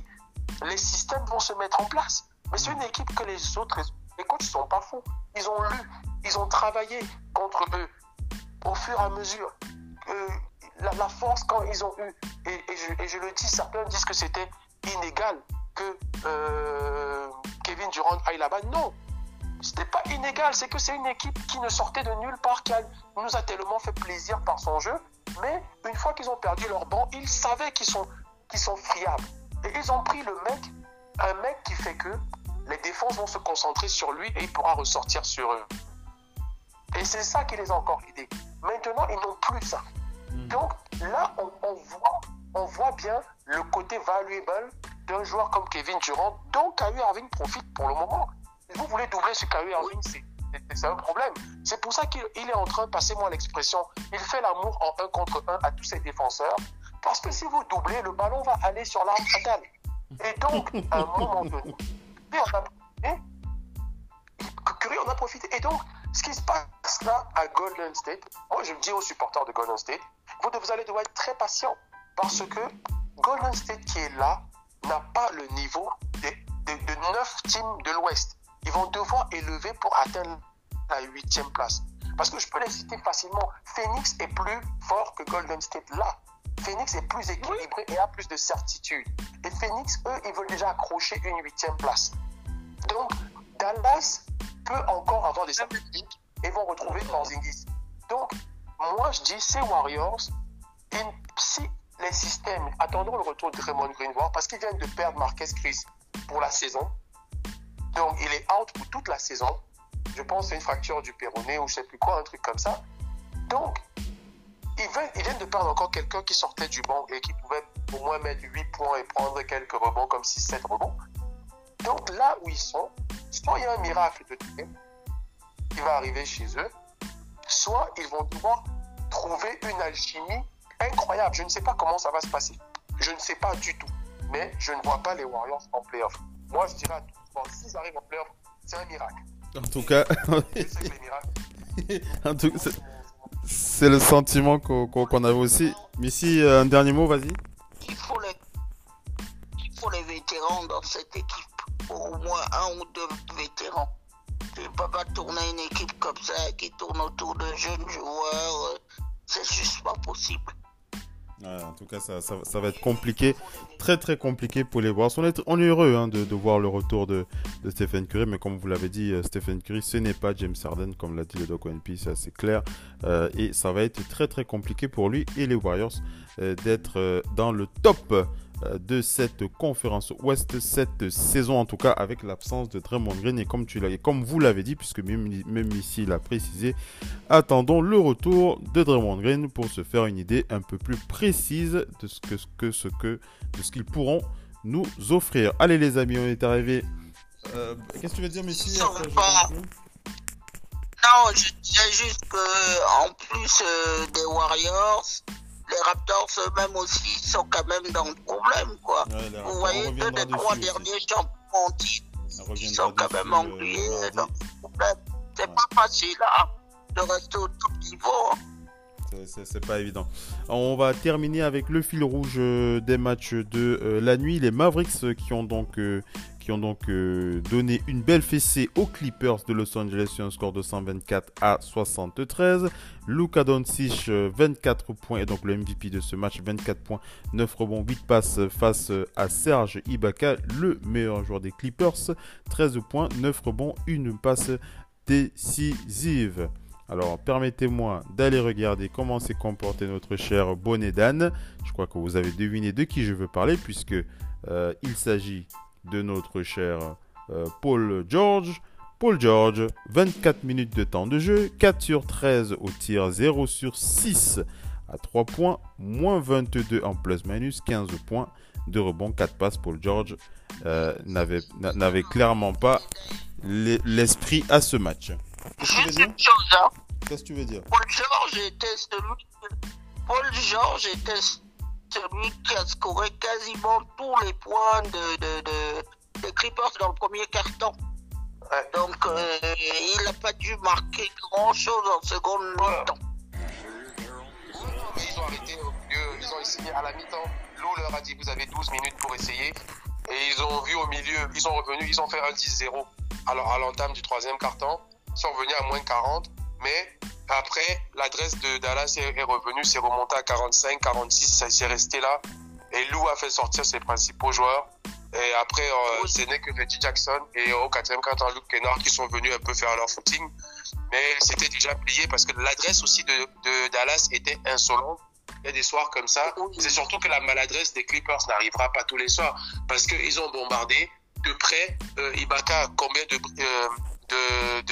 les systèmes vont se mettre en place. Mais c'est une équipe que les autres... Les coachs ne sont pas fous. Ils ont lu, ils ont travaillé contre eux au fur et à mesure. La force quand ils ont eu, et je le dis, certains disent que c'était inégal que Kevin Durant aille là-bas. Non, c'était pas inégal. C'est que c'est une équipe qui ne sortait de nulle part, qui nous a tellement fait plaisir par son jeu. Mais une fois qu'ils ont perdu leur banc, ils savaient qu'ils sont friables. Et ils ont pris un mec qui fait que les défenses vont se concentrer sur lui et il pourra ressortir sur eux. Et c'est ça qui les a encore aidés. Maintenant, ils n'ont plus ça. Donc là, on voit bien le côté valuable d'un joueur comme Kevin Durant, dont Kyrie Irving profite pour le moment. Si vous voulez doubler sur Kyrie Irving, c'est un problème. C'est pour ça qu'il est en train, passez-moi l'expression, il fait l'amour en 1 contre 1 à tous ses défenseurs. Parce que si vous doublez, le ballon va aller sur l'arbre fatale. Et donc, à un moment donné, Curry en a profité. Et donc, ce qui se passe là à Golden State, moi je le dis aux supporters de Golden State, vous allez devoir être très patient parce que Golden State qui est là n'a pas le niveau de 9 teams de l'Ouest. Ils vont devoir élever pour atteindre la 8e place. Parce que je peux les citer facilement. Phoenix est plus fort que Golden State là. Phoenix est plus équilibré et a plus de certitude. Et Phoenix, eux, ils veulent déjà accrocher une 8e place. Donc, Dallas peut encore avoir des certitudes et vont retrouver Porzingis. Donc, moi, je dis, ces Warriors, si les systèmes, attendons le retour de Draymond Green, parce qu'ils viennent de perdre Marquez Chris pour la saison. Donc, il est out pour toute la saison. Je pense que c'est une fracture du péroné ou je ne sais plus quoi, un truc comme ça. Donc, ils viennent de perdre encore quelqu'un qui sortait du banc et qui pouvait au moins mettre 8 points et prendre quelques rebonds, comme 6-7 rebonds. Donc là où ils sont, soit il y a un miracle de Dieu qui va arriver chez eux, soit ils vont devoir trouver une alchimie incroyable. Je ne sais pas comment ça va se passer. Je ne sais pas du tout. Mais je ne vois pas les Warriors en play-off. Moi, je dirais à tout le monde, s'ils arrivent en play-off, c'est un miracle. En tout cas... je sais que les miracles... en tout cas... C'est le sentiment qu'on avait aussi. Missy, un dernier mot, vas-y. Il faut les vétérans dans cette équipe. Au moins un ou deux vétérans. Tu ne peux pas tourner une équipe comme ça qui tourne autour de jeunes joueurs. C'est juste pas possible. Ouais, en tout cas, ça va être compliqué. Très, très compliqué pour les Warriors. On est heureux de voir le retour de Stephen Curry. Mais comme vous l'avez dit, Stephen Curry, ce n'est pas James Harden, comme l'a dit le Doc ONP, c'est assez clair. Et ça va être très, très compliqué pour lui et les Warriors d'être dans le top de cette conférence Ouest, cette saison en tout cas, avec l'absence de Draymond Green. Et comme vous l'avez dit, puisque même ici il a précisé, attendons le retour de Draymond Green pour se faire une idée un peu plus précise de ce qu'ils pourront nous offrir. Allez les amis, on est arrivé. Qu'est-ce que tu veux dire, Messi? Non, je disais juste que en plus des Warriors, les Raptors eux-mêmes aussi sont quand même dans le problème, quoi. Ouais, là, vous voyez, deux des trois derniers champions ils sont quand même englués dans le problème. C'est pas facile hein, de rester au tout niveau. Hein. C'est pas évident. On va terminer avec le fil rouge des matchs de la nuit. Les Mavericks qui ont donc donné une belle fessée aux Clippers de Los Angeles sur un score de 124 à 73. Luka Doncic, 24 points, et donc le MVP de ce match, 24 points, 9 rebonds, 8 passes face à Serge Ibaka, le meilleur joueur des Clippers, 13 points, 9 rebonds, une passe décisive. Alors, permettez-moi d'aller regarder comment s'est comporté notre cher Bonnet Dan. Je crois que vous avez deviné de qui je veux parler, puisque il s'agit de notre cher Paul George. Paul George, 24 minutes de temps de jeu, 4 sur 13 au tir, 0 sur 6 à 3 points, moins 22 en plus-minus, 15 points, 2 rebonds, 4 passes. Paul George n'avait clairement pas l'esprit à ce match. Juste une chose, hein. Qu'est-ce que tu veux dire? Paul George était celui qui a scoré quasiment tous les points de Clippers dans le premier quart-temps. Donc, il n'a pas dû marquer grand-chose en seconde mi-temps. Ils ont arrêté au milieu, ils ont essayé à la mi-temps. Lou leur a dit vous avez 12 minutes pour essayer. Et ils ont vu au milieu, ils sont revenus, ils ont fait un 10-0. Alors, à l'entame du troisième quart-temps, sont revenus à moins 40, mais après, l'adresse de Dallas est revenue, c'est remonté à 45, 46, ça s'est resté là, et Lou a fait sortir ses principaux joueurs, et après, ce n'est que Reggie Jackson et au 4e quart-temps, Luke Kennard qui sont venus un peu faire leur footing, mais c'était déjà plié, parce que l'adresse aussi de Dallas était insolente. Il y a des soirs comme ça, c'est surtout que la maladresse des Clippers n'arrivera pas tous les soirs, parce qu'ils ont bombardé de près Ibaka, combien de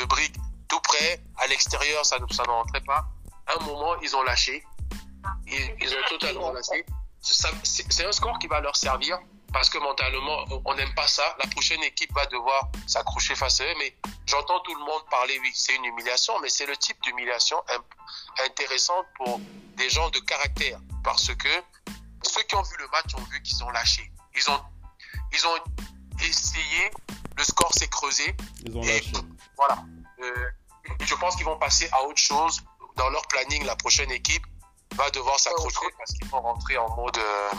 briques tout près, à l'extérieur, ça ne rentrait pas. À un moment, ils ont lâché. Ils ont totalement lâché. C'est un score qui va leur servir parce que mentalement, on n'aime pas ça. La prochaine équipe va devoir s'accrocher face à eux. Mais j'entends tout le monde parler, oui, c'est une humiliation, mais c'est le type d'humiliation intéressante pour des gens de caractère parce que ceux qui ont vu le match ont vu qu'ils ont lâché. Ils ont essayé. Le score s'est creusé. Ils ont lâché. Voilà. Je pense qu'ils vont passer à autre chose. Dans leur planning, la prochaine équipe va devoir s'accrocher parce qu'ils vont rentrer en mode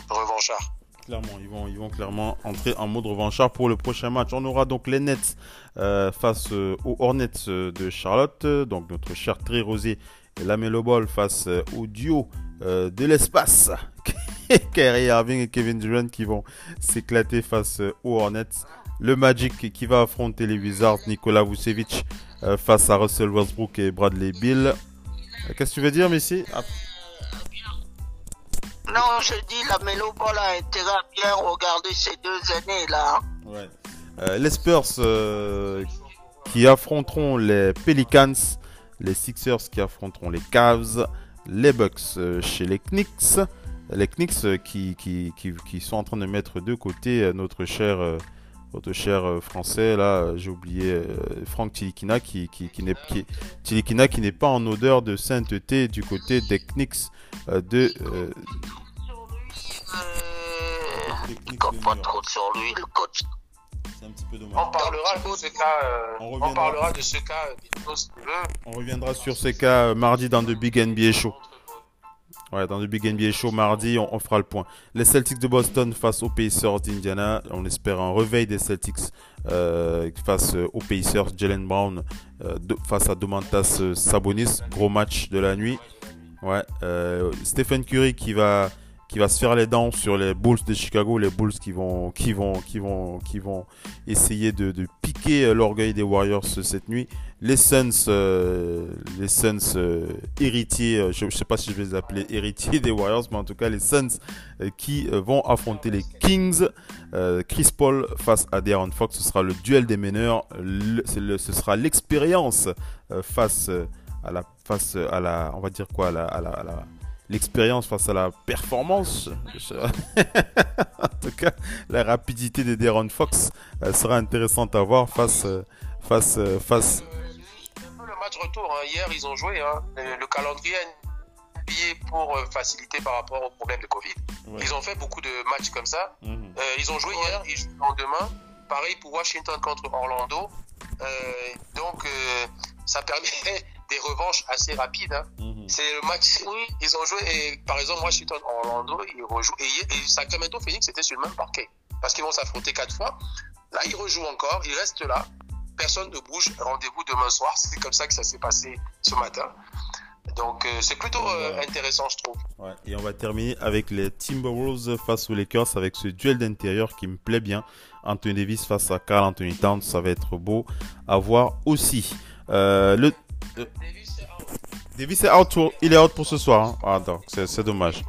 revanchard. Clairement, ils vont clairement entrer en mode revanchard pour le prochain match. On aura donc les Nets face aux Hornets de Charlotte. Donc notre cher Terry Rozier et LaMelo Ball face au duo de l'espace. Kyrie Irving et Kevin Durant qui vont s'éclater face aux Hornets. Le Magic qui va affronter les Wizards, Nikola Vucevic face à Russell Westbrook et Bradley Beal. Qu'est-ce que tu veux dire, Messi? Non, je dis la Melo Ball a intérêt à bien regarder ces deux années-là. Ouais. Les Spurs qui affronteront les Pelicans, les Sixers qui affronteront les Cavs, les Bucks chez les Knicks. Les Knicks qui sont en train de mettre de côté notre cher français, là, j'ai oublié, Franck Tilikina qui n'est pas en odeur de sainteté du côté des Knicks Il ne compte pas trop sur lui, le coach. C'est un petit peu dommage. On reviendra sur ce cas mardi dans The Big NBA Show. Ouais, dans le Big NBA Show mardi, on fera le point. Les Celtics de Boston face aux Pacers d'Indiana. On espère un réveil des Celtics face aux Pacers. Jaylen Brown face à Domantas Sabonis. Gros match de la nuit. Ouais, Stephen Curry qui va se faire les dents sur les Bulls de Chicago. Les Bulls qui vont essayer de piquer l'orgueil des Warriors cette nuit. Les Suns héritiers, je ne sais pas si je vais les appeler héritiers des Warriors, mais en tout cas les Suns qui vont affronter les Kings. Chris Paul face à De'Aaron Fox, ce sera le duel des meneurs. Ce sera l'expérience l'expérience face à la performance. En tout cas, la rapidité de De'Aaron Fox sera intéressante à voir face. Le match retour, hier ils ont joué, le calendrier NBA pour faciliter par rapport au problème de Covid. Ouais. Ils ont fait beaucoup de matchs comme ça. Mmh. Ils ont joué hier, ils jouent le lendemain. Pareil pour Washington contre Orlando. Donc, ça permet des revanches assez rapides. Hein. Mmh. C'est le match, ils ont joué, et, par exemple, Washington, Orlando, ils rejouent. Et Sacramento, Phoenix, c'était sur le même parquet. Parce qu'ils vont s'affronter 4 fois. Là, ils rejouent encore, ils restent là. Personne ne bouge, rendez-vous demain soir. C'est comme ça que ça s'est passé ce matin. Donc, c'est plutôt intéressant, je trouve. Ouais. Et on va terminer avec les Timberwolves face aux Lakers, avec ce duel d'intérieur qui me plaît bien. Anthony Davis face à Karl Anthony Towns, ça va être beau à voir aussi. Davis est out. Il est out pour ce soir. Hein. Ah, donc, c'est dommage.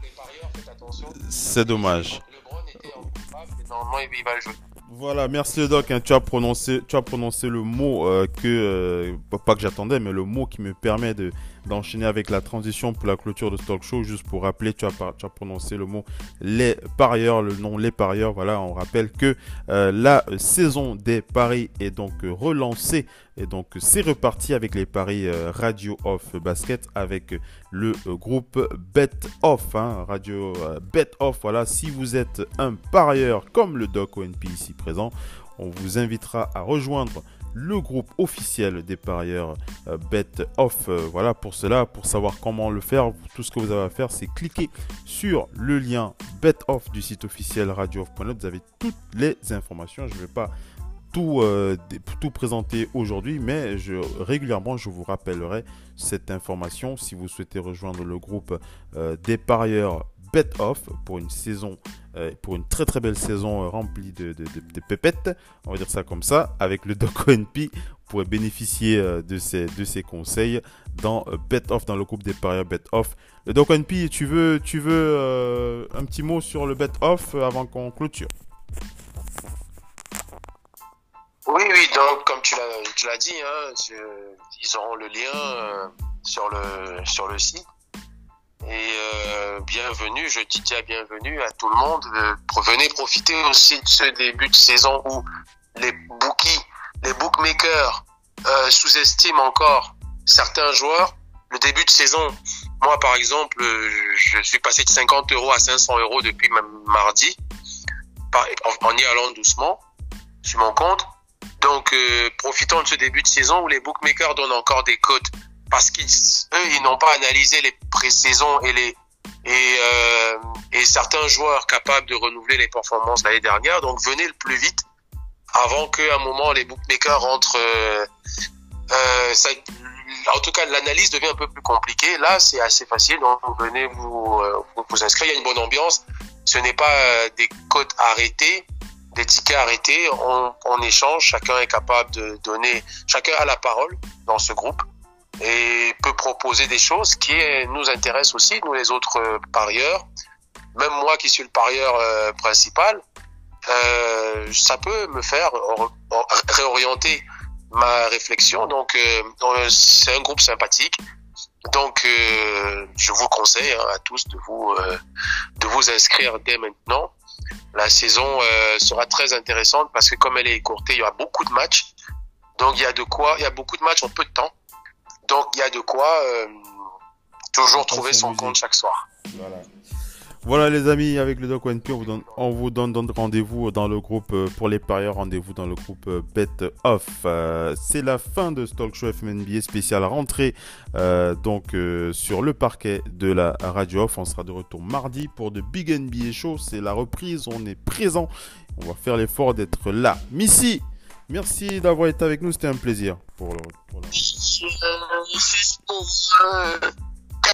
C'est dommage. LeBron était en coupable, mais normalement, il va jouer. Voilà, merci le doc, hein. Tu as prononcé le mot pas que j'attendais, mais le mot qui me permet d'enchaîner avec la transition pour la clôture de ce talk show. Juste pour rappeler, tu as prononcé le mot les parieurs, le nom les parieurs. Voilà, on rappelle que la saison des paris est donc relancée. Et donc, c'est reparti avec les paris Radio Off Basket avec le groupe Bet Off. Hein, Radio Bet Off, voilà. Si vous êtes un parieur comme le Doc ONP ici présent, on vous invitera à rejoindre le groupe officiel des parieurs Bet Off. Voilà, pour savoir comment le faire, tout ce que vous avez à faire, c'est cliquer sur le lien Bet Off du site officiel radio-off.net. Vous avez toutes les informations. Je ne vais pas tout présenté aujourd'hui, mais régulièrement je vous rappellerai cette information si vous souhaitez rejoindre le groupe des parieurs Bet Off pour une saison, pour une très très belle saison remplie de pépettes, on va dire ça comme ça, avec le Doc ONP. Vous pourrez bénéficier de ces conseils dans Bet Off, dans le groupe des parieurs Bet Off. Le Doc ONP, tu veux un petit mot sur le Bet Off avant qu'on clôture? Oui, donc comme tu l'as dit, hein, ils auront le lien sur le site. Et bienvenue, je dis déjà bienvenue à tout le monde. Venez profiter aussi de ce début de saison où les bookmakers sous-estiment encore certains joueurs. Le début de saison, moi par exemple, je suis passé de 50 € à 500 € depuis mardi, en y allant doucement sur mon compte. Donc, profitons de ce début de saison où les bookmakers donnent encore des cotes parce qu'eux, ils n'ont pas analysé les pré-saisons et certains joueurs capables de renouveler les performances l'année dernière. Donc, venez le plus vite avant qu'à un moment, les bookmakers rentrent. En tout cas, l'analyse devient un peu plus compliquée. Là, c'est assez facile. Donc, venez vous inscrire. Il y a une bonne ambiance. Ce n'est pas des cotes arrêtées. Des tickets arrêtés, on échange, chacun est capable de donner, chacun a la parole dans ce groupe et peut proposer des choses qui nous intéressent aussi, nous les autres parieurs. Même moi qui suis le parieur principal, ça peut me faire réorienter ma réflexion. Donc, c'est un groupe sympathique. Donc, je vous conseille à tous de vous inscrire dès maintenant. La saison sera très intéressante parce que comme elle est écourtée, il y a beaucoup de matchs. Donc il y a beaucoup de matchs en peu de temps. Donc il y a de quoi toujours trouver son compte chaque soir. Voilà les amis, avec le Doc ONP, on vous donne rendez-vous dans le groupe pour les parieurs, rendez-vous dans le groupe Bet Off. C'est la fin de ce talk show FM NBA spécial rentrée sur le parquet de la Radio Off. On sera de retour mardi pour de Big NBA Show. C'est la reprise, on est présent. On va faire l'effort d'être là. Missy, merci d'avoir été avec nous, c'était un plaisir.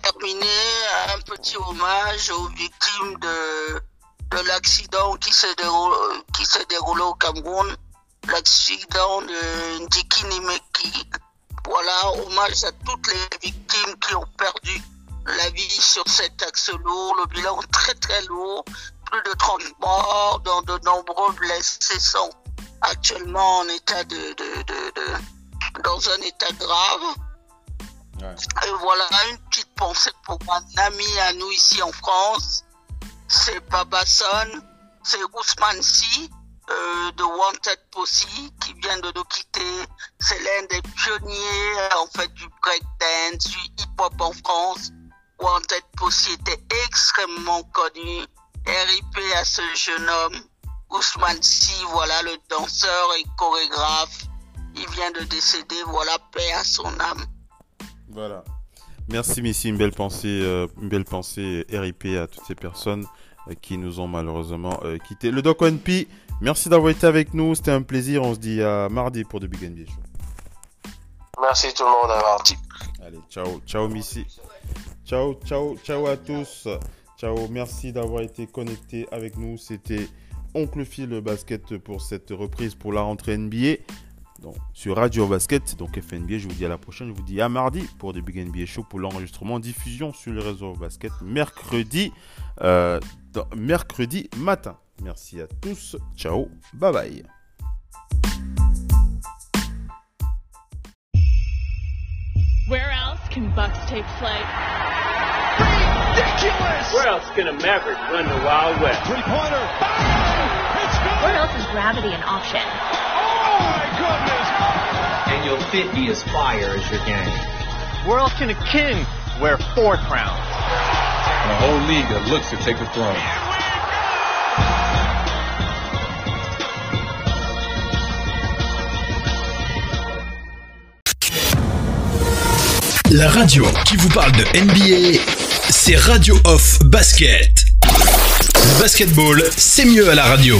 Terminer un petit hommage aux victimes de l'accident qui s'est déroulé au Cameroun, l'accident de Ndikinimeki. Voilà, hommage à toutes les victimes qui ont perdu la vie sur cet axe lourd, le bilan très très lourd, plus de 30 morts, dont de nombreux blessés sont actuellement en état dans un état grave. Et voilà, une petite pensée pour un ami à nous ici en France, c'est Babasson, c'est Ousmane Sy de Wanted Pussy qui vient de nous quitter. C'est l'un des pionniers en fait du breakdance, du hip-hop en France. Wanted Pussy était extrêmement connu. RIP à ce jeune homme. Ousmane Sy, voilà le danseur et chorégraphe. Il vient de décéder, voilà, paix à son âme. Voilà. Merci Missy, une belle pensée RIP à toutes ces personnes qui nous ont malheureusement quittés. Le Doc One P, merci d'avoir été avec nous, c'était un plaisir. On se dit à mardi pour The Big NBA Show. Merci tout le monde, à mardi. Allez, ciao Missy. Ciao à tous. Ciao, merci d'avoir été connectés avec nous. C'était Oncle Phil le basket pour cette reprise pour la rentrée NBA. Donc, sur Radio Basket, donc FNBA, je vous dis à la prochaine, je vous dis à mardi pour The Big NBA Show pour l'enregistrement, diffusion sur le réseau Basket mercredi matin. Merci à tous, ciao, bye bye. Where else can Bucks take flight? Ridiculous! Where else can a Maverick run the Wild West? Three-pointer, bang! It's good! Where else is gravity an option? Oh my goodness! And you'll fit be as fire as your game. Where else can a king wear 4 crowns? And a whole league that looks to take the throne. La radio qui vous parle de NBA, c'est Radio Off Basket. Le basketball, c'est mieux à la radio.